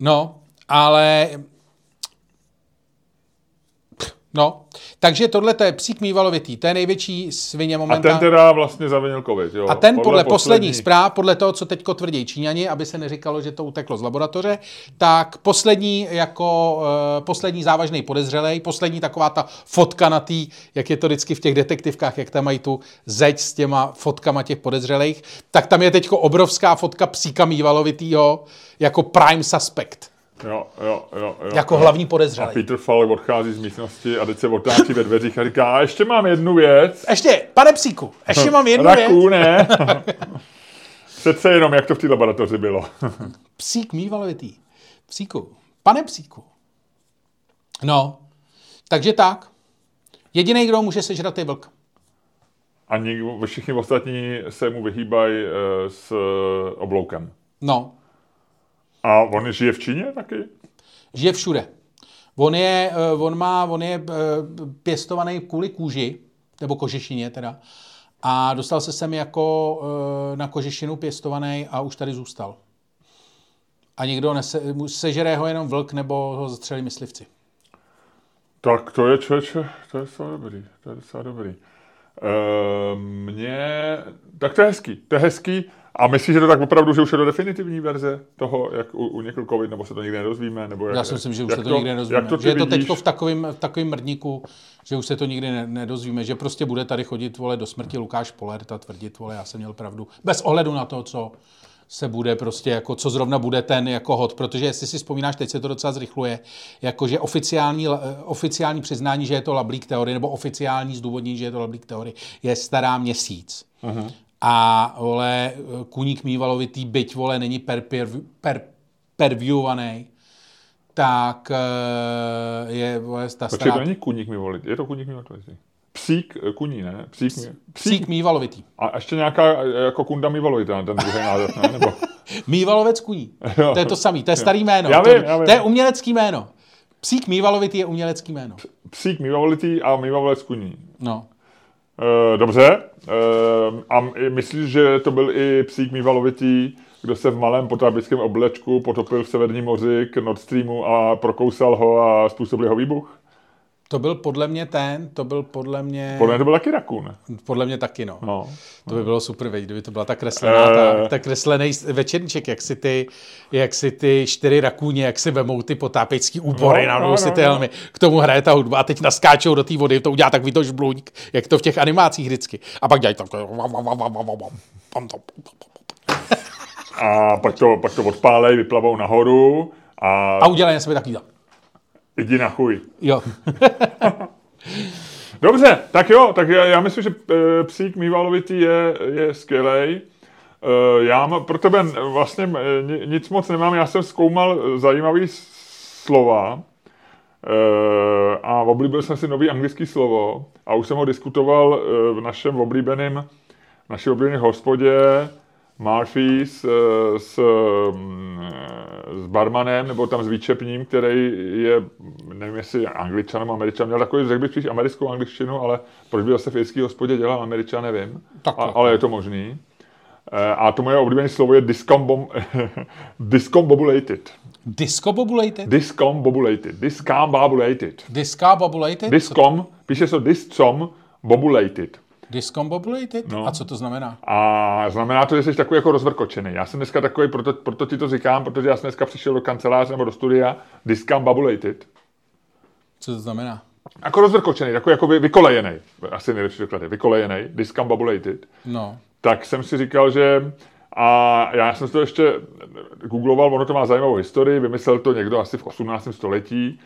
No, ale... No, takže tohle to je psík mývalovitý, to je největší svině momentálně. A ten teda vlastně zavinil covid, jo. A ten podle, podle posledních zpráv, podle toho, co teďko tvrdí Číňani, aby se neříkalo, že to uteklo z laboratoře, tak poslední jako uh, poslední závažný podezřelej, poslední taková ta fotka na tý, jak je to vždycky v těch detektivkách, jak tam mají tu zeď s těma fotkama těch podezřelejch, tak tam je teďko obrovská fotka psíka mývalovitýho jako prime suspect. Jo, jo, jo, jo, jako jo. Hlavní podezřelý. A Petr Pavel odchází z místnosti a teď se otáčí ve dveřích a říká, a ještě mám jednu věc. Ještě, pane psíku, ještě mám jednu věc. Raku, ne. Přece jenom, jak to v té laboratoři bylo. Psík mývalovitý. Psíku, pane psíku. No, takže tak. Jediný, kdo může sežrat, je vlk. A nikdo, všichni ostatní se mu vyhýbají e, s obloukem. No. A on žije v Číně taky? Žije všude. On je, on má, on je pěstovaný kvůli kůži, nebo kožešině teda. A dostal se sem jako na kožešinu pěstovaný a už tady zůstal. A někdo nese, sežere ho jenom vlk nebo ho zastřelí myslivci. Tak to je čeče, to je docela dobrý, to je docela dobrý. Ehm, mně, tak to je hezký, to je hezký. A myslíš, že to tak opravdu, že už je to definitivní verze toho, jak u, u někoho covid, nebo se to nikdy nedozvíme? Nebo jak, já si myslím, že už se to, to nikdy nedozvíme. To že je to teď v takovém v takovém mrdníku, že už se to nikdy ne, nedozvíme. Že prostě bude tady chodit, vole, do smrti Lukáš Polerta tvrdit, vole, já jsem měl pravdu. Bez ohledu na to, co se bude prostě, jako co zrovna bude ten jako hot. Protože jestli si vzpomínáš, teď se to docela zrychluje, jakože oficiální, oficiální přiznání, že je to Lablík teorie, nebo oficiální zdůvodnění, že je to Lablík teorie, je stará měsíc. Uh-huh. A, vole, kůník mývalovitý, byť, vole, není perviewovaný, per, tak je, vole, ta stará... To není kůník mývalovitý, je to kůník mývalovitý. Psík kuní, ne? Psík, psík, psík mývalovitý. A ještě nějaká, jako kunda mývalovitá, ten druhý název, ne? Nebo... Mývalovec kuní, to je to samý, to je starý jméno, já vím, já vím. To je umělecký jméno. Psík mývalovitý je umělecký jméno. Psík mývalovitý a mývalovec kuní. No. Dobře, a myslíš, že to byl i psík mývalovitý, kdo se v malém potápěckém oblečku potopil v Severním moři k Nord Streamu a prokousal ho a způsobil jeho výbuch? To byl podle mě ten, to byl podle mě... Podle mě to byl taky rakun. Podle mě taky, no. no. To by bylo super, vědět, kdyby to byla ta kreslená, e... ta, ta kreslený večerníček, jak si ty, jak si ty čtyři rakůně, jak si vemou ty potápěčský úbory, no, no, no, si ty helmy. K tomu hraje ta hudba a teď naskáčou do té vody, to udělá takový to žbluňk, jak to v těch animácích vždycky. A pak dělají tak... A pak to, pak to odpálej, vyplavou nahoru a... A udělají na sebe takový... Jdi na chuj. Jo. Dobře, tak jo, tak já, já myslím, že Psík mývalovitý je, je skvělej. Já pro tebe vlastně nic moc nemám, já jsem zkoumal zajímavý slova a oblíbil jsem si nový anglický slovo a už jsem ho diskutoval v našem oblíbeném, naší oblíbené hospodě Murphy s, s, s barmanem, nebo tam s výčepním, který je, nevím jestli Angličan nebo Američan, měl takový, řekl bych příš americkou angličtinu, ale proč by zase v irský hospodě dělal Američan, nevím, tak, tak. A, ale je to možný. A to moje oblíbené slovo je discombobulated. Discombobulated? Discombobulated. Discombobulated. Discombobulated? Discom, píše se discombobulated. Discombobulated? No. A co to znamená? A znamená to, že jsi takový jako rozvrkočený. Já jsem dneska takový, proto, proto ti to říkám, protože já jsem dneska přišel do kanceláře nebo do studia, discombobulated. Co to znamená? Jako rozvrkočený, takový jako vykolejený. Asi nejlepší doklady. Vykolejený, discombobulated. No. Tak jsem si říkal, že... A já jsem si to ještě googloval, ono to má zajímavou historii, vymyslel to někdo asi v osmnáctém století,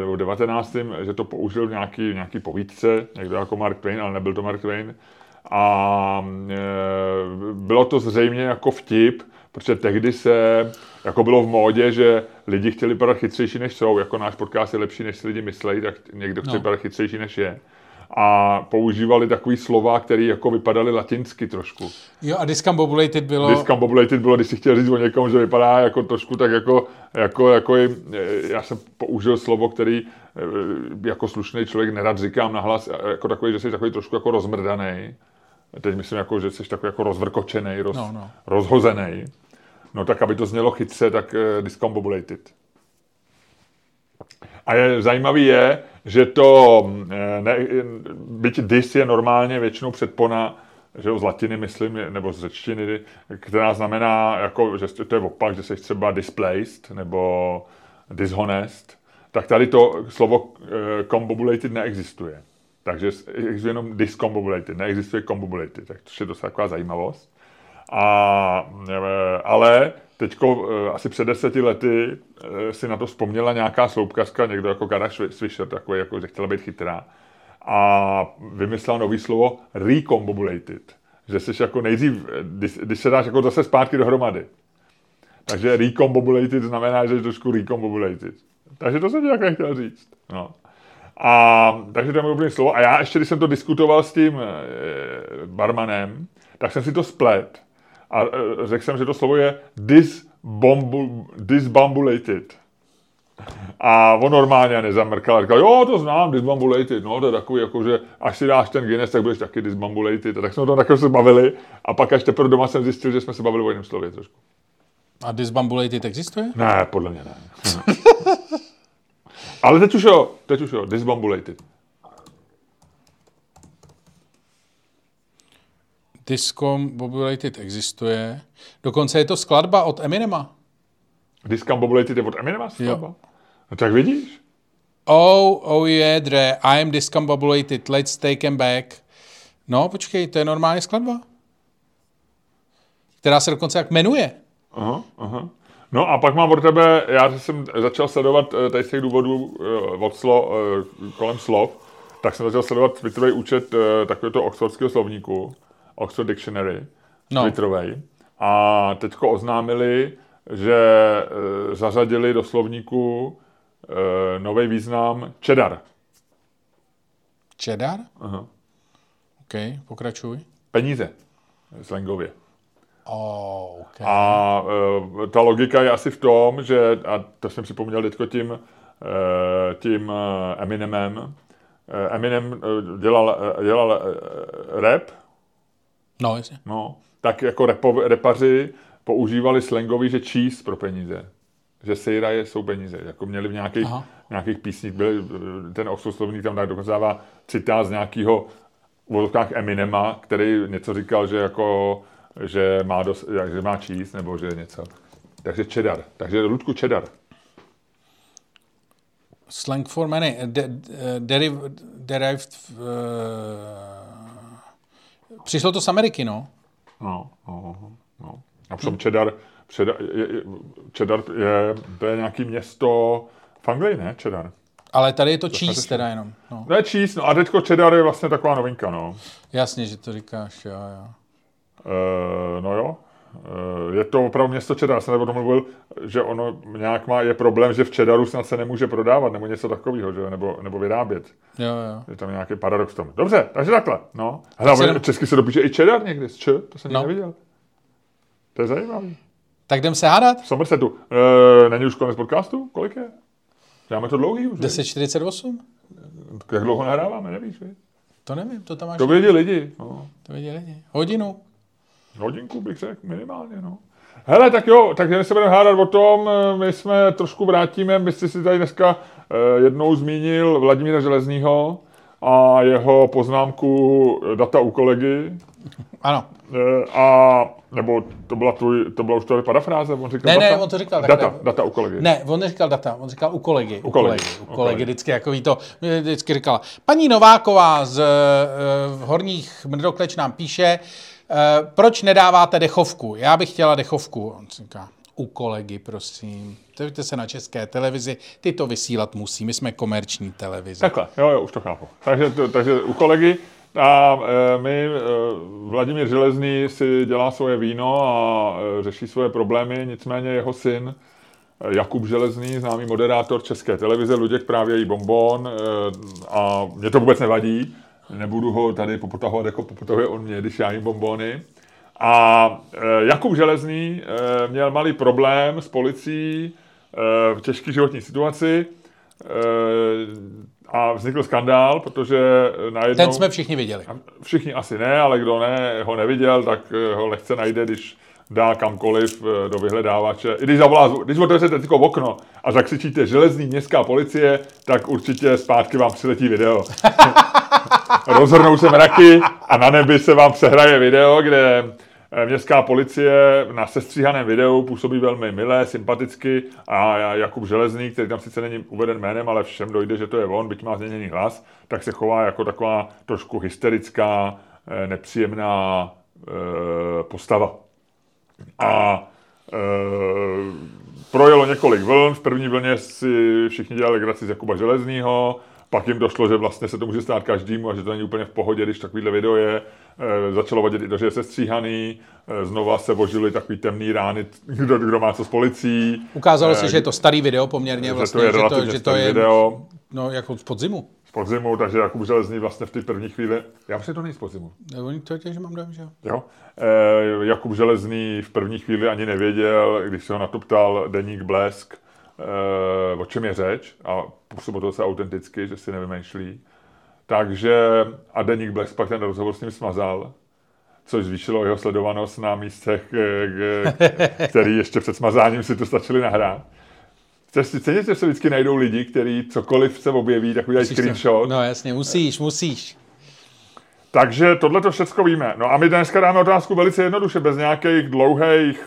nebo devatenáctém, že to použil v nějaký, nějaký povídce, někdo jako Mark Twain, ale nebyl to Mark Twain. A bylo to zřejmě jako vtip, protože tehdy se, jako bylo v módě, že lidi chtěli vypadat chytřejší, než jsou, jako náš podcast je lepší, než si lidi myslejí, tak někdo chce vypadat chytřejší, než je. A používali takový slova, které jako vypadaly latinsky trošku. Jo, a discombobulated bylo... Discombobulated bylo, když si chtěl říct o někom, že vypadá jako trošku tak jako... jako, jako já jsem použil slovo, který jako slušný člověk nerad říkám nahlas, jako takový, že jsi takový trošku jako rozmrdaný. Teď myslím, jako, že jsi takový jako rozvrkočený, roz, no, no. rozhozený. No tak, aby to znělo chytře, tak uh, discombobulated. A je, zajímavý je, že to, ne, byť dis je normálně většinou předpona, že jo, z latiny myslím, nebo z řečtiny, která znamená, jako, že to je opak, že jsi třeba displaced, nebo dishonest, tak tady to slovo combobulated neexistuje. Takže existuje jenom discombobulated, neexistuje combobulated, tak to je docela taková zajímavost. A, ale teďko asi před deseti lety si na to vzpomněla nějaká sloupkařka, někdo jako Kara Swisher, takový, jako, že chtěla být chytrá. A vymyslela nový slovo recombobulated, že jsi jako nejdřív, když se dáš jako zase zpátky dohromady. Takže recombobulated znamená, že jsi trošku recombobulated. Takže to jsem ti takhle chtěl říct. No. A takže to je moje oblíbené slovo. A já ještě, když jsem to diskutoval s tím barmanem, tak jsem si to splet. A řekl jsem, že to slovo je discombobulated. A on normálně nezamrkal a říkal, jo, to znám, discombobulated, no, to je takový, jakože až si dáš ten Guinness, tak budeš taky discombobulated. A tak jsme to takhle se bavili a pak až teprve doma jsem zjistil, že jsme se bavili o jiném slově trošku. A discombobulated existuje? Ne, podle mě ne. Ale teď už jo, teď už jo, discombobulated. Discombobulated existuje. Dokonce je to skladba od Eminema. Discombobulated je od Eminema skladba? Jo. No tak vidíš. Oh, oh jedre, I am discombobulated, let's take him back. No, počkej, to je normálně skladba. Která se dokonce jak jmenuje. Aha, aha. No a pak mám od tebe, já jsem začal sledovat tady z těch důvodů od slo, kolem slov, tak jsem začal sledovat twitterový účet takového oxfordského slovníku. Oxford Dictionary, no. Twitterovej. A teďko oznámili, že e, zařadili do slovníku e, nový význam cheddar. Cheddar? Aha. OK, pokračuj. Peníze, slangově. Oh, okay. A e, ta logika je asi v tom, že, a to jsem připomněl teďko tím, e, tím Eminemem, e, Eminem dělal, dělal rap, No, jasně. No, tak jako repo, repaři používali slangový, že cheese pro peníze. Že sejra je, jsou peníze. Jako měli v nějakých, nějakých písních, byli, ten oslovník tam dokonce dává citát z nějakého v odlovkách Eminema, který něco říkal, že jako, že má, dos, že má cheese, nebo že něco. Takže cheddar. Takže Ludku cheddar. Slang for money. De, de, derived... Uh... Přišlo to z Ameriky, no? No, no, no. A přitom cheddar, cheddar, je, cheddar je, to je nějaký město v Anglii, ne? Cheddar. Ale tady je to číst teda jenom. No. To je číst, no a teďko cheddar je vlastně taková novinka, no. Jasně, že to říkáš, jo, jo. E, no jo. E, je to opravdu město cheddar, já jsem o tom mluvil, že ono nějak má, je problém, že v cheddaru snad se nemůže prodávat, nebo něco takového, že? Nebo, nebo vyrábět. Jo, jo. Je tam nějaký paradox v tom. Dobře, takže takhle, no. Hlavně se... česky se dopíše i cheddar někdy, z č, to jsem no. neviděl. To je zajímavý. Tak jdem se hádat. V Somersetu. E, není už konec podcastu? Kolik je? Dáme to dlouhý už, deset čtyřicet osm? Jak dlouho nahráváme, nevíš, víš? To nevím, to tam máš... To vědí lidi. No. To vědí lidi. Hodinu. Hodinku bych řekl, minimálně, no. Hele, tak jo, tak jen se budeme hádat o tom, my jsme trošku vrátíme, my jste si tady dneska jednou zmínil Vladimíra Železnýho a jeho poznámku data u kolegy. Ano. A nebo to byla, tvůj, to byla už tvoje parafráze? On říkal ne, data? Ne, on to říkal tak. Data, data u kolegy. Ne, on neříkal data, on říkal u kolegy. U kolegy, u kolegy, u kolegy. U kolegy vždycky, jako ví to, vždycky říkala. Paní Nováková z uh, Horních Mrdokleč nám píše, uh, proč nedáváte dechovku? Já bych chtěla dechovku. On říká, u kolegy, prosím. Dívejte se na České televizi, ty to vysílat musí, my jsme komerční televize. Takhle, jo, jo, už to chápu. Takže, to, takže u kolegy. A my, Vladimír Železný si dělá svoje víno a řeší svoje problémy, nicméně jeho syn Jakub Železný, známý moderátor České televize, Luděk právě jí bonbon a mě to vůbec nevadí, nebudu ho tady popotahovat, jako popotahuje on mě, když já jím bonbony. A Jakub Železný měl malý problém s policií v těžké životní situaci, a vznikl skandál, protože najednou... Ten jsme všichni viděli. Všichni asi ne, ale kdo ne, ho neviděl, tak ho lehce najde, když dá kamkoliv do vyhledávače. I když zavolá, když otevřete teď okno a zakřičíte Železný městská policie, tak určitě zpátky vám přiletí video. Rozhrnou se mraky a na nebi se vám přehraje video, kde městská policie na sestříhaném videu působí velmi milé, sympaticky a Jakub Železný, který tam sice není uveden jménem, ale všem dojde, že to je on, byť má změněný hlas, tak se chová jako taková trošku hysterická, nepříjemná e, postava. A e, projelo několik vln, v první vlně si všichni dělali graci z Jakuba Železnýho, pak jim došlo, že vlastně se to může stát každému a že to není úplně v pohodě, když takovýhle video je. E, začalo vadit i to, že je sestříhaný. E, znova se vožily takový temný rány, kdo, kdo má co s policií. Ukázalo e, se, že je to starý video poměrně vlastně. To je že to, že to je video. No jako z podzimu. Z podzimu, takže Jakub Železný vlastně v té první chvíli... Já myslím, že to není z podzimu. No, to je tě, že mám dám, že jo. E, Jakub Železný v první chvíli ani nevěděl, když se ho na to ptal Deník Blesk, o čem je řeč a působilo to se autenticky, že si nevymýšlí. Takže a Deník Blesk pak ten rozhovor s ním smazal, což zvýšilo jeho sledovanost na místech, který ještě před smazáním si to stačili nahrát. Ceníte, že se vždycky najdou lidi, kteří cokoliv se objeví, tak udělají screenshot. No jasně, musíš, musíš. Takže tohle to všechno víme. No a my dneska dáme otázku velice jednoduše, bez nějakých dlouhých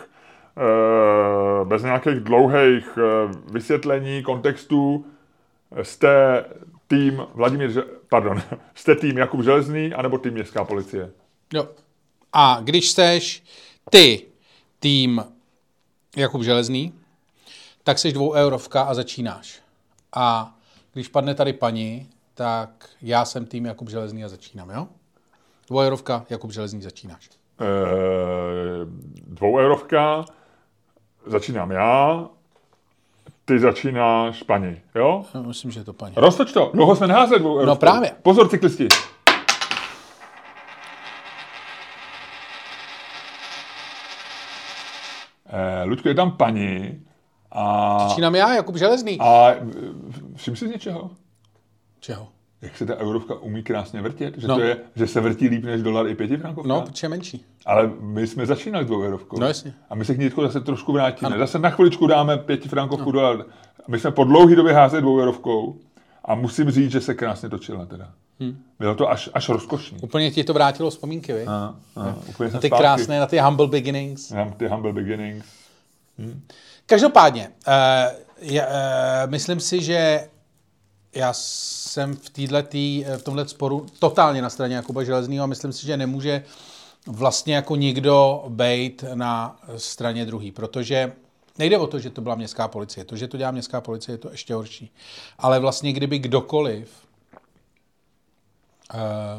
bez nějakých dlouhých vysvětlení, kontextů, jste tým Vladimír, Že... pardon, jste tým Jakub Železný, anebo tým městská policie? Jo. A když seš ty tým Jakub Železný, tak seš dvou eurovka a začínáš. A když padne tady paní, tak já jsem tým Jakub Železný a začínám, jo? Dvou eurovka, Jakub Železný, začínáš. Eee, dvou eurovka... Začínám já, ty začínáš paní, jo? Myslím, že je to paní. Roztoč to, dlouho jsme neházeli dvou eurovku. No právě. Pozor, cyklisti. Eh, Luďko, je tam paní a... Začínám já, Jakub Železný. A všim si z něčeho? Čeho? Jak se ta eurovka umí krásně vrtět, že, no. To je, že se vrtí líp než dolar i pětifrankovka. No, protože je menší. Ale my jsme začínali dvou eurovkou. No jasně. A my se k ní zase trošku vrátíme. Ano. Zase na chviličku dáme pětifrankovku, no. Dolar. My jsme po dlouhý době házeli dvou eurovkou a musím říct, že se krásně točila teda. Hmm. Bylo to až, až rozkošný. Úplně ti to vrátilo vzpomínky, vy? A, a, úplně na ty zpátky. Krásné, na ty humble beginnings. Na ty humble beginnings. Hmm. Každopádně, uh, je, uh, myslím si, že já jsem v, týhletý, v tomhle sporu totálně na straně Jakuba Železného a myslím si, že nemůže vlastně jako nikdo bejt na straně druhý, protože Nejde o to, že to byla městská policie. To, že to dělá městská policie, je to ještě horší. Ale vlastně, kdyby kdokoliv uh,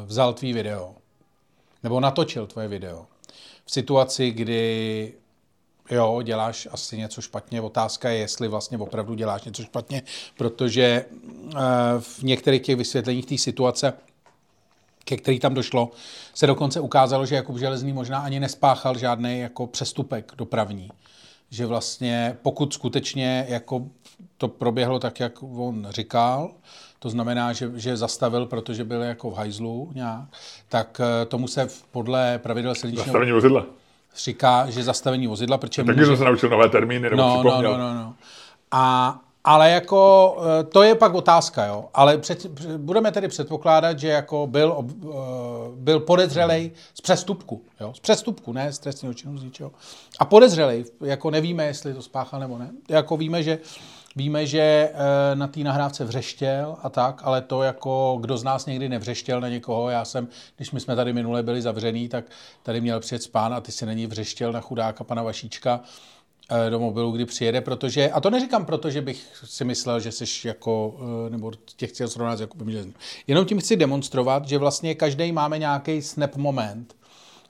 vzal tvý video, nebo natočil tvoje video, v situaci, kdy jo, děláš asi něco špatně, otázka je, jestli vlastně opravdu děláš něco špatně, protože uh, v některých těch vysvětleních té situace, ke který tam došlo, se dokonce ukázalo, že Jakub Železný možná ani nespáchal žádný jako přestupek dopravní. Že vlastně pokud skutečně jako to proběhlo tak, jak on říkal, to znamená, že, že zastavil, protože byl jako v hajzlu nějak, tak tomu se podle pravidel silničního... Zastavení vozidla. Říká, že zastavení vozidla, protože... Taky může... jsem se naučil nové termíny, nebo no, připomněl. No, no, no, no. A... Ale jako, to je pak otázka, jo. Ale před, budeme tedy předpokládat, že jako byl, byl podezřelej z přestupku, jo. Z přestupku, ne z trestného činu, z ničeho. A podezřelej, jako nevíme, jestli to spáchal nebo ne. Jako víme, že, víme, že na té nahrávce vřeštěl a tak, ale to jako, kdo z nás někdy nevřeštěl na někoho, já jsem, když my jsme tady minule byli zavřený, tak tady měl přijet pán a ty si na ní vřeštěl na chudáka pana Vašíčka, do mobilu, kdy přijede, protože, a to neříkám proto, že bych si myslel, že jsi jako, nebo tě chtěl srovnat s Jakubem Železným. Jenom tím chci demonstrovat, že vlastně každý máme nějaký snap moment,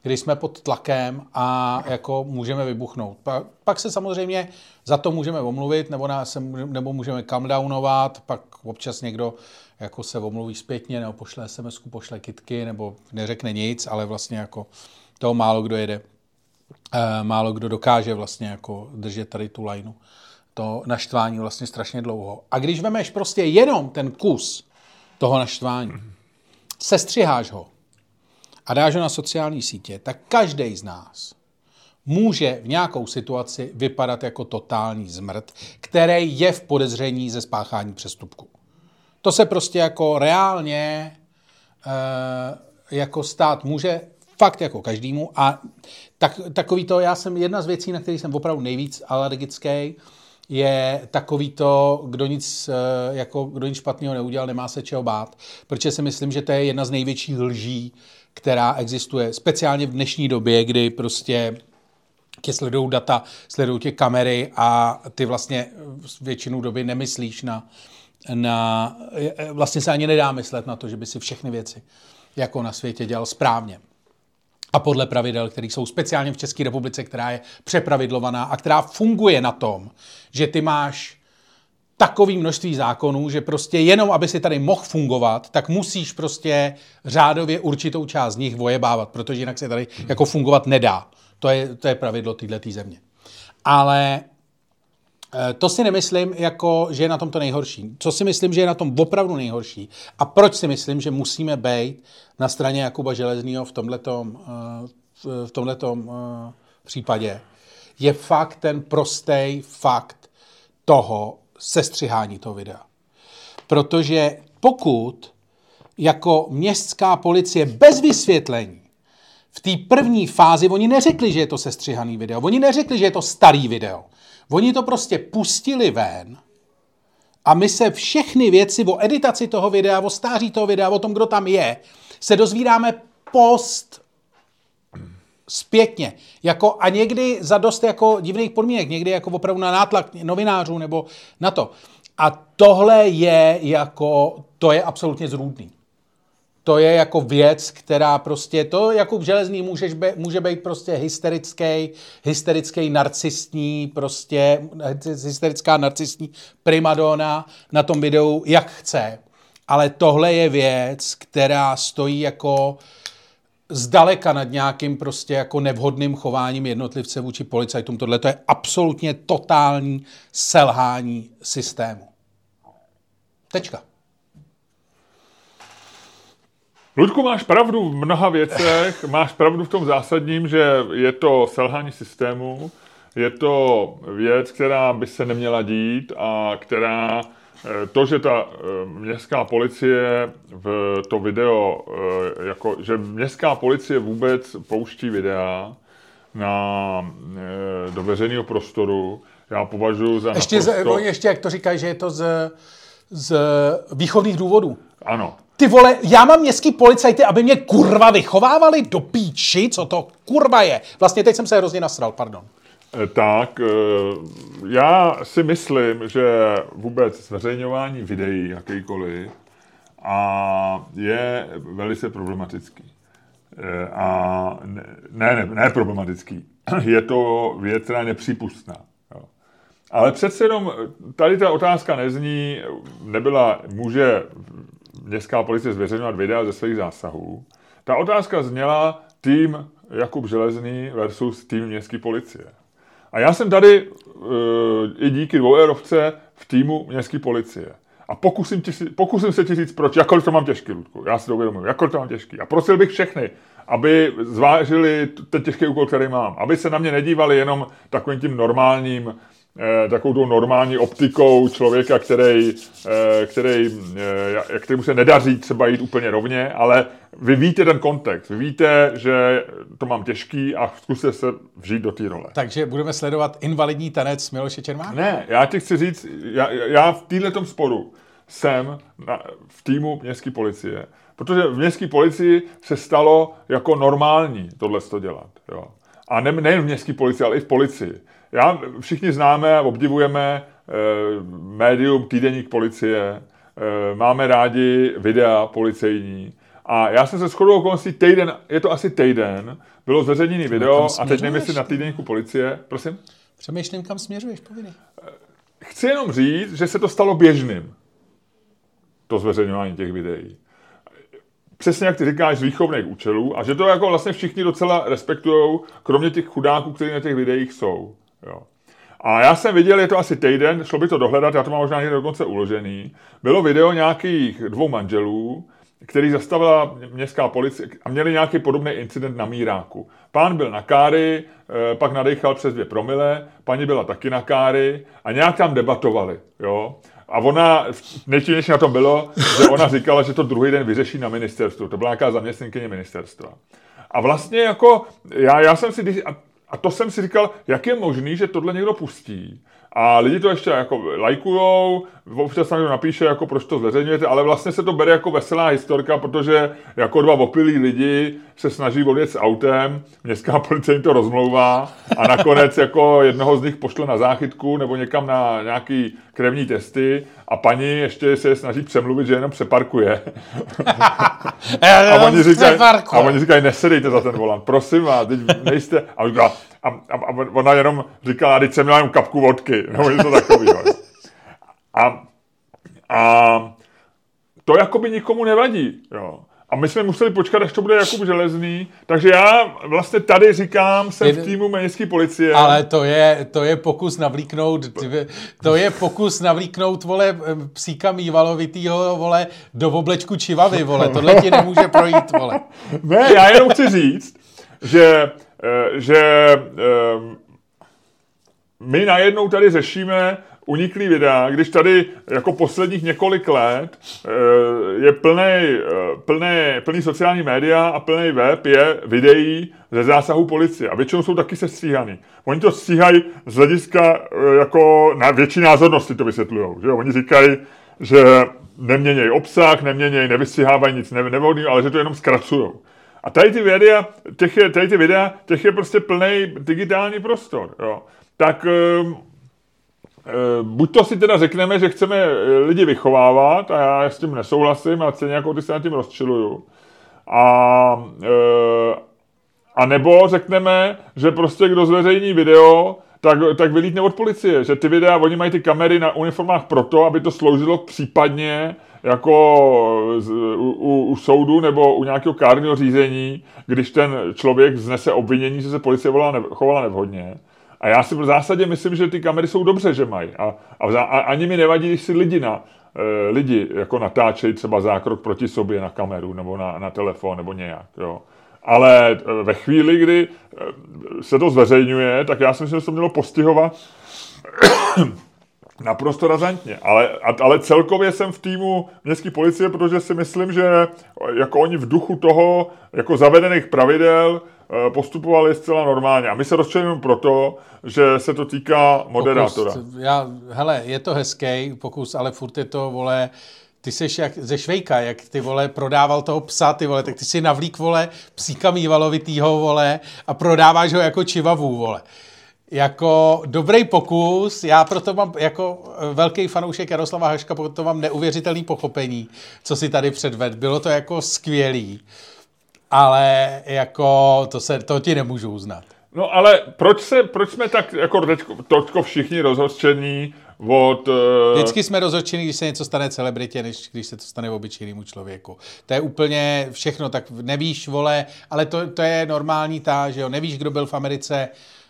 kdy jsme pod tlakem a jako můžeme vybuchnout. Pa, pak se samozřejmě za to můžeme omluvit, nebo, nás, nebo můžeme calmdownovat, pak občas někdo jako se omluví zpětně, nebo pošle SMSku, pošle kitky, nebo neřekne nic, ale vlastně jako toho málo kdo jede. Málo kdo dokáže vlastně jako držet tady tu lajnu. To naštvání vlastně strašně dlouho. A když vemeš prostě jenom ten kus toho naštvání, sestřiháš ho a dáš ho na sociální sítě, tak každý z nás může v nějakou situaci vypadat jako totální zmrt, který je v podezření ze spáchání přestupku. To se prostě jako reálně jako stát může fakt jako každému a tak, takový to, já jsem jedna z věcí, na který jsem opravdu nejvíc alergický, je takový to, kdo nic, jako, kdo nic špatného neudělal, nemá se čeho bát, protože si myslím, že to je jedna z největších lží, která existuje, speciálně v dnešní době, kdy prostě tě sledují data, sledují tě kamery a ty vlastně většinu doby nemyslíš na, na vlastně se ani nedá myslet na to, že by si všechny věci jako na světě dělal správně. A podle pravidel, které jsou speciálně v České republice, která je přepravidlovaná a která funguje na tom, že ty máš takové množství zákonů, že prostě jenom, aby si tady mohl fungovat, tak musíš prostě řádově určitou část z nich vojebávat, protože jinak se tady jako fungovat nedá. To je, to je pravidlo této země. Ale to si nemyslím, jako, že je na tom to nejhorší. Co si myslím, že je na tom opravdu nejhorší a proč si myslím, že musíme být na straně Jakuba Železného v tomhletom, v tomhletom případě, je fakt ten prostej fakt toho sestřihání toho videa. Protože pokud jako městská policie bez vysvětlení v té první fázi, oni neřekli, že je to sestřihaný video, oni neřekli, že je to starý video, oni to prostě pustili ven a my se všechny věci o editaci toho videa, o stáří toho videa, o tom, kdo tam je, se dozvídáme post zpětně. Jako a někdy za dost jako divných podmínek, někdy jako opravdu na nátlak novinářů nebo na to. A tohle je jako, to je absolutně zrůdný. To je jako věc, která prostě, to Jakub Železný můžeš be, může být prostě hysterický, hysterický narcistní, prostě hysterická narcistní primadona na tom videu, jak chce. Ale tohle je věc, která stojí jako zdaleka nad nějakým prostě jako nevhodným chováním jednotlivce vůči policajtům. Tohle to je absolutně totální selhání systému. Tečka. Ludku, máš pravdu v mnoha věcech, máš pravdu v tom zásadním, že je to selhání systému, je to věc, která by se neměla dít a která, to, že ta městská policie v to video, jako, že městská policie vůbec pouští videa na, do veřejného prostoru, já považuji za ještě naprosto... Z, ještě jak to říkají, že je to z, z výchovných důvodů. Ano. Ty vole, já mám městský policajty, aby mě kurva vychovávali do píči, co to kurva je. Vlastně teď jsem se hrozně nasral, pardon. tak já si myslím, že vůbec zveřejňování videí jakýkoliv a je velice problematický. A ne, ne, ne problematický. Je to věc, která nepřípustná. Ale přece jenom tady ta otázka nezní, nebyla, může městská policie zveřejňovat videa ze svých zásahů. Ta otázka zněla tým Jakub Železný versus tým městské policie. A já jsem tady e, i díky dvouerovce v týmu městské policie. A pokusím, ti, pokusím se ti říct, proč, jakkoliv to mám těžký, Ludku. Já si to uvědomuji, jakkoliv to mám těžký. A prosil bych všechny, aby zvážili ten těžký úkol, který mám. Aby se na mě nedívali jenom takovým tím normálním, takovou tou normální optikou člověka, který, který, kterému se nedaří třeba jít úplně rovně, ale vy víte ten kontext, vy víte, že to mám těžký a zkuste se vžít do té role. Takže budeme sledovat invalidní tanec Miloše Čermáka? Ne, já ti chci říct, já, já v této sporu jsem na, v týmu městské policie, protože v městské policii se stalo jako normální tohle to dělat. Jo. A ne, nejen v městské policii, ale i v policii. Já, všichni známe a obdivujeme eh, médium Týdeník policie, eh, máme rádi videa policejní a já jsem se shodou okolností týden, je to asi týden, bylo zveřejněné video a teď nemyslím na Týdeníku policie, prosím? Přemýšlím, kam směřuješ, povinně. Chci jenom říct, že se to stalo běžným, to zveřejňování těch videí. Přesně jak ty říkáš, z výchovných účelů a že to jako vlastně všichni docela respektujou, kromě těch chudáků, kteří na těch videích jsou. Jo. A já jsem viděl, je to asi týden, šlo by to dohledat, já to mám možná někde dokonce uložený, bylo video nějakých dvou manželů, který zastavila městská policie a měli nějaký podobný incident na míráku. Pán byl na káry, pak nadechal přes dvě promile, paní byla taky na káry a nějak tam debatovali, jo. A ona, nejčinnější na tom bylo, že ona říkala, že to druhý den vyřeší na ministerstvu. To byla nějaká zaměstnankyně ministerstva. A vlastně jako, já, já jsem si, a, a to jsem si říkal, jak je možný, že tohle někdo pustí. A lidi to ještě jako lajkujou, občas tam někdo napíše, jako proč to zveřejňujete, ale vlastně se to bere jako veselá historka, protože jako dva opilí lidi se snaží odjet s autem, městská policie jim to rozmlouvá a nakonec jako jednoho z nich pošle na záchytku nebo někam na nějaký krevní testy a paní ještě se je snaží přemluvit, že jenom přeparkuje. a oni říkají, říkaj, nesedejte za ten volant, prosím vás, teď nejste... A on říká, A, a, a ona jenom říkala, teď jsem měla jenom kapku vodky, nebo něco takového. A, a to jakoby nikomu nevadí. Jo. A my jsme museli počkat, až to bude Jakub Železný. Takže já vlastně tady říkám, jsem v týmu městské policie. Ale to je, to je pokus navlíknout, to je pokus navlíknout, vole, psíka mývalovitýho, vole, do oblečku čivavy, vole. Tohle ti nemůže projít, vole. Ne, já jenom chci říct, že že my najednou tady řešíme uniklý videa, když tady jako posledních několik let je plný, plný, plný sociální média a plný web je videí ze zásahu policie. A většinou jsou taky se stříhaný. Oni to stříhají z hlediska jako na větší názornosti to vysvětlují. Že? Oni říkají, že neměněj obsah, neměněj, nevystříhávají nic nevhodného, ale že to jenom zkracují. A tady ty videa, těch je, tady ty videa, těch je prostě plný digitální prostor, jo. Tak e, buď to si teda řekneme, že chceme lidi vychovávat a já s tím nesouhlasím a se nějakou ty se nad tím rozčiluju. A, e, a nebo řekneme, že prostě kdo zveřejní video, tak, tak vylítne od policie, že ty videa, oni mají ty kamery na uniformách proto, aby to sloužilo případně jako z, u, u, u soudu nebo u nějakého kárného řízení, když ten člověk vznese obvinění, že se policie volala, chovala nevhodně. A já si v zásadě myslím, že ty kamery jsou dobře, že mají. A, a, a ani mi nevadí, když si lidi, na, e, lidi jako natáčejí třeba zákrok proti sobě na kameru nebo na, na telefon nebo nějak, jo. Ale ve chvíli, kdy se to zveřejňuje, tak já si myslím, že to mělo postihovat naprosto razantně. Ale, ale celkově jsem v týmu městské policie, protože si myslím, že jako oni v duchu toho jako zavedených pravidel postupovali zcela normálně. A my se rozčlenujeme proto, že se to týká moderátora. Pokus, já, hele, je to hezký pokus, ale furt je to, vole... Ty seš jak ze Švejka, jak ty, vole, prodával toho psa, ty, vole, tak ty si navlík, vole, psíka mývalovitýho, vole, a prodáváš ho jako čivavu, vole. Jako dobrý pokus, já proto mám jako velký fanoušek Jaroslava Haška, proto mám neuvěřitelný pochopení, co si tady předved. Bylo to jako skvělý, ale jako to, se, to ti nemůžu uznat. No ale proč, se, proč jsme tak jako točko všichni rozhořčení od... Uh... Vždycky jsme rozhořčení, když se něco stane celebritě, než když se to stane obyčejnému člověku. To je úplně všechno, tak nevíš, vole, ale to, to je normální ta, že jo, nevíš, kdo byl v Americe...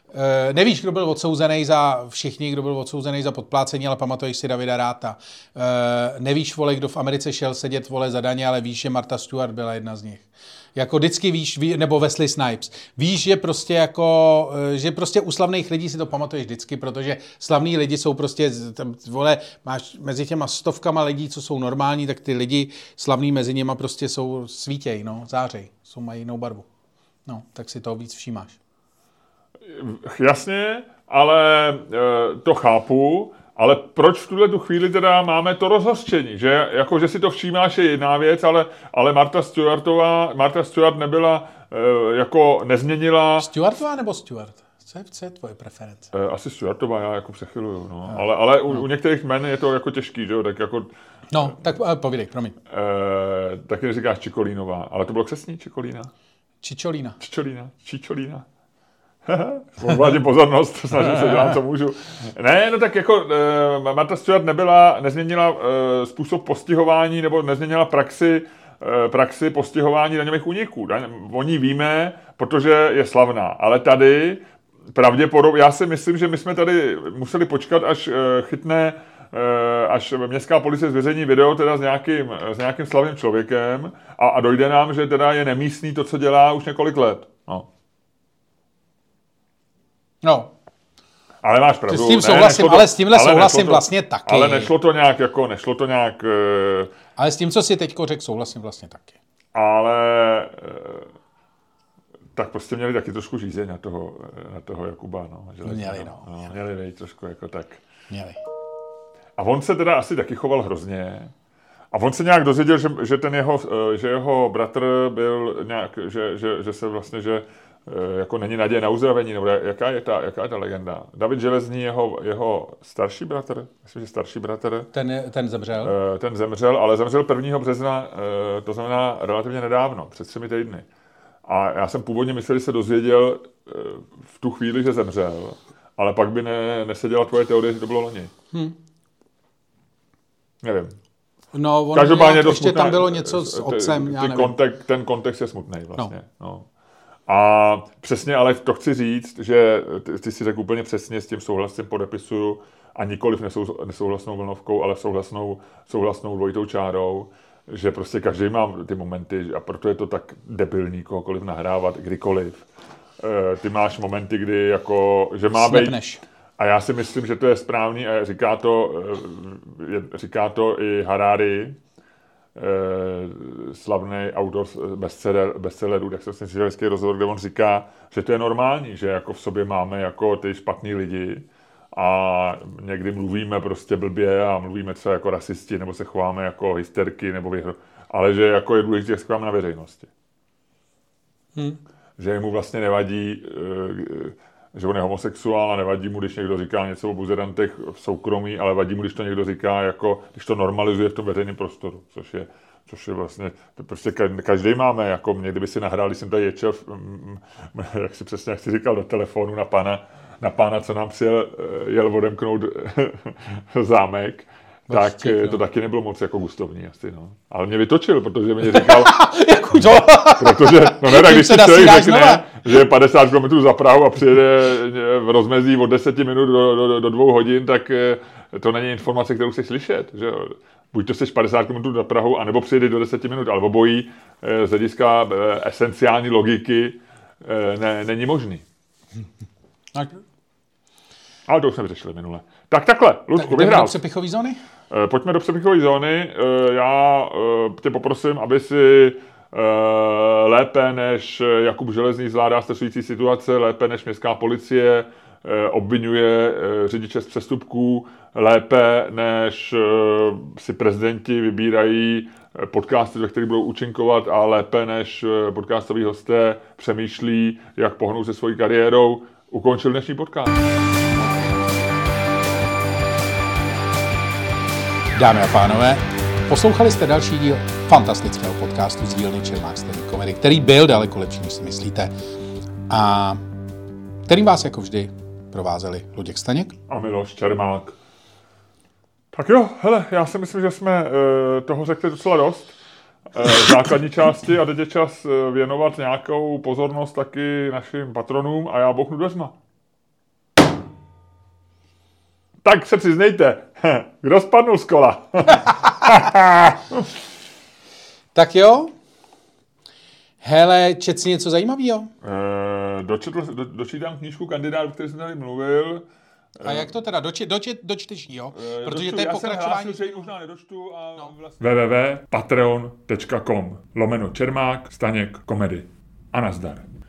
Uh, nevíš, kdo byl odsouzený za všichni, kdo byl odsouzený za podplácení, ale pamatuješ si Davida Ratha. Uh, nevíš, vole, kdo v Americe šel sedět, vole, za daně, ale víš, že Martha Stewart byla jedna z nich. Jako vždycky víš, ví, nebo Wesley Snipes. Víš, že prostě jako, že prostě u slavných lidí si to pamatuješ vždycky, protože slavní lidi jsou prostě, tam, vole, máš mezi těma stovkama lidí, co jsou normální, tak ty lidi slavní mezi něma prostě jsou svítěj, no, zářej, jsou, mají jinou barvu. No, tak si toho víc všímáš. Jasně, ale e, to chápu, ale proč v tuhle tu chvíli teda máme to rozhořčení, že jako, že si to všímáš je jedna věc, ale, ale Martha Stewartová, Martha Stewart nebyla, e, jako nezměnila... Stewartová nebo Stewart? Co je, co je tvoje preference? E, asi Stewartová, já jako přechyluju, no, no. ale, ale u, no. u některých men je to jako těžký, že jo, tak jako... No, tak povídej, promiň. E, taky říkáš Čikolínová, ale to bylo křesní Čikolína? Čičolína. Čičolína, Čičolína. Vládě pozornost, snažím se dělat, co můžu. Ne, no tak jako e, Martha Stewart nebyla, nezměnila e, způsob postihování nebo nezměnila praxi, e, praxi postihování daňových úniků. Daň, o ní víme, protože je slavná, ale tady pravděpodobně, já si myslím, že my jsme tady museli počkat, až e, chytne, e, až městská policie zveřejní video teda s nějakým, s nějakým slavným člověkem a, a dojde nám, že teda je nemístný to, co dělá už několik let. No. No. Ale máš pravdu. S tím souhlasím, ne, to, ale s tímhle ale souhlasím to, vlastně taky. Ale nešlo to nějak, jako, nešlo to nějak... Uh, ale s tím, co si teďko řekl, souhlasím vlastně taky. Ale... Uh, tak prostě měli taky trošku žízeň na toho, na toho Jakuba, no. Železný, měli, no. no měli, měli, měli trošku, jako tak. Měli. A on se teda asi taky choval hrozně. A on se nějak dozvěděl, že, že ten jeho, že jeho bratr byl nějak, že, že, že se vlastně, že... jako není naděje na uzdravení, nebo jaká je ta, jaká je ta legenda? David Železný, jeho, jeho starší bratr, myslím, že starší bratr. Ten, ten zemřel? Ten zemřel, ale zemřel prvního března, to znamená relativně nedávno, před třemi týdny. A já jsem původně myslel, že se dozvěděl v tu chvíli, že zemřel, ale pak by ne, neseděla tvoje teorie, že to bylo loni. Hmm. Nevím. No, on každopádně to ještě smutná, tam bylo něco s otcem, já nevím. Kontek, ten kontext je smutný vlastně, no. no. A přesně, ale to chci říct, že ty si řekl úplně přesně, s tím souhlasem podepisuju a nikoliv nesou, nesouhlasnou vlnovkou, ale souhlasnou, souhlasnou dvojitou čárou, že prostě každý má ty momenty a proto je to tak debilní kohokoliv nahrávat, kdykoliv. E, ty máš momenty, kdy jako, že má být. A já si myslím, že to je správný a říká to, říká to i Harari, slavný autor bestseller, bestsellerů, tak jsem si říkal hezký rozhovor, kde on říká, že to je normální, že jako v sobě máme jako ty špatný lidi a někdy mluvíme prostě blbě a mluvíme třeba jako rasisti, nebo se chováme jako hysterky, nebo vyhro... ale že jako je důležité, jak se chováme na veřejnosti. Hmm. Že mu vlastně nevadí, že on je homosexuál a nevadí mu, když někdo říká něco o buzerantech v soukromí, ale vadí mu, když to někdo říká, jako, když to normalizuje v tom veřejném prostoru, což je, což je vlastně, to prostě každý máme, jako mě, kdyby si nahrál, když jsem tady ječel, jak si přesně, jak jsi říkal, do telefonu na pana, na pana, co nám přijel, jel odemknout zámek, tak Vždyť, to no. taky nebylo moc jako gustovní asi, no. Ale mě vytočil, protože mě říkal... no, protože, no ne, tak když si člověk řekne, že je padesát kilometrů za Prahu a přijede v rozmezí od deset minut do, do, do dvou hodin, tak to není informace, kterou chceš slyšet, že jo. Buď to jsi padesát kilometrů za Prahu, anebo přijede do deset minut, ale obojí z hlediska esenciální logiky ne, není možný. Tak. Ale to už jsme řešili minule. Tak takhle, Ludku, tak, vyhrál. Do přepichové zóny? Pojďme do přepichové zóny. Já tě poprosím, aby si lépe než Jakub Železný zvládá stresující situace, lépe než městská policie obvinuje řidiče z přestupků, lépe než si prezidenti vybírají podcasty, ve kterých budou účinkovat a lépe než podcastoví hosté přemýšlí, jak pohnout se svojí kariérou. ukončil dnešní podcast. Dámy a pánové, poslouchali jste další díl fantastického podcastu z dílny Čermák-Staněk Komedy, který byl daleko lepší, než si myslíte, a kterým vás jako vždy provázeli Luděk Staněk a Miloš Čermák. Tak jo, hele, já si myslím, že jsme e, toho řekli docela dost. E, základní části a teď je čas věnovat nějakou pozornost taky našim patronům a já bouchnu dveřma. Tak se přiznejte, kdo spadnul z kola? Tak jo. Hele, čet si něco zajímavého? E, dočetl, do, dočítám knížku Kandidát, který jsem tady mluvil. A jak to teda? Dočet, dočet, dočteš, jo? Protože to je pokračování... Já jsem hlásil, že ji možná nedočtu a no. Vlastně... w w w tečka patreon tečka com lomeno Čermák Staněk Komedy. A nazdar.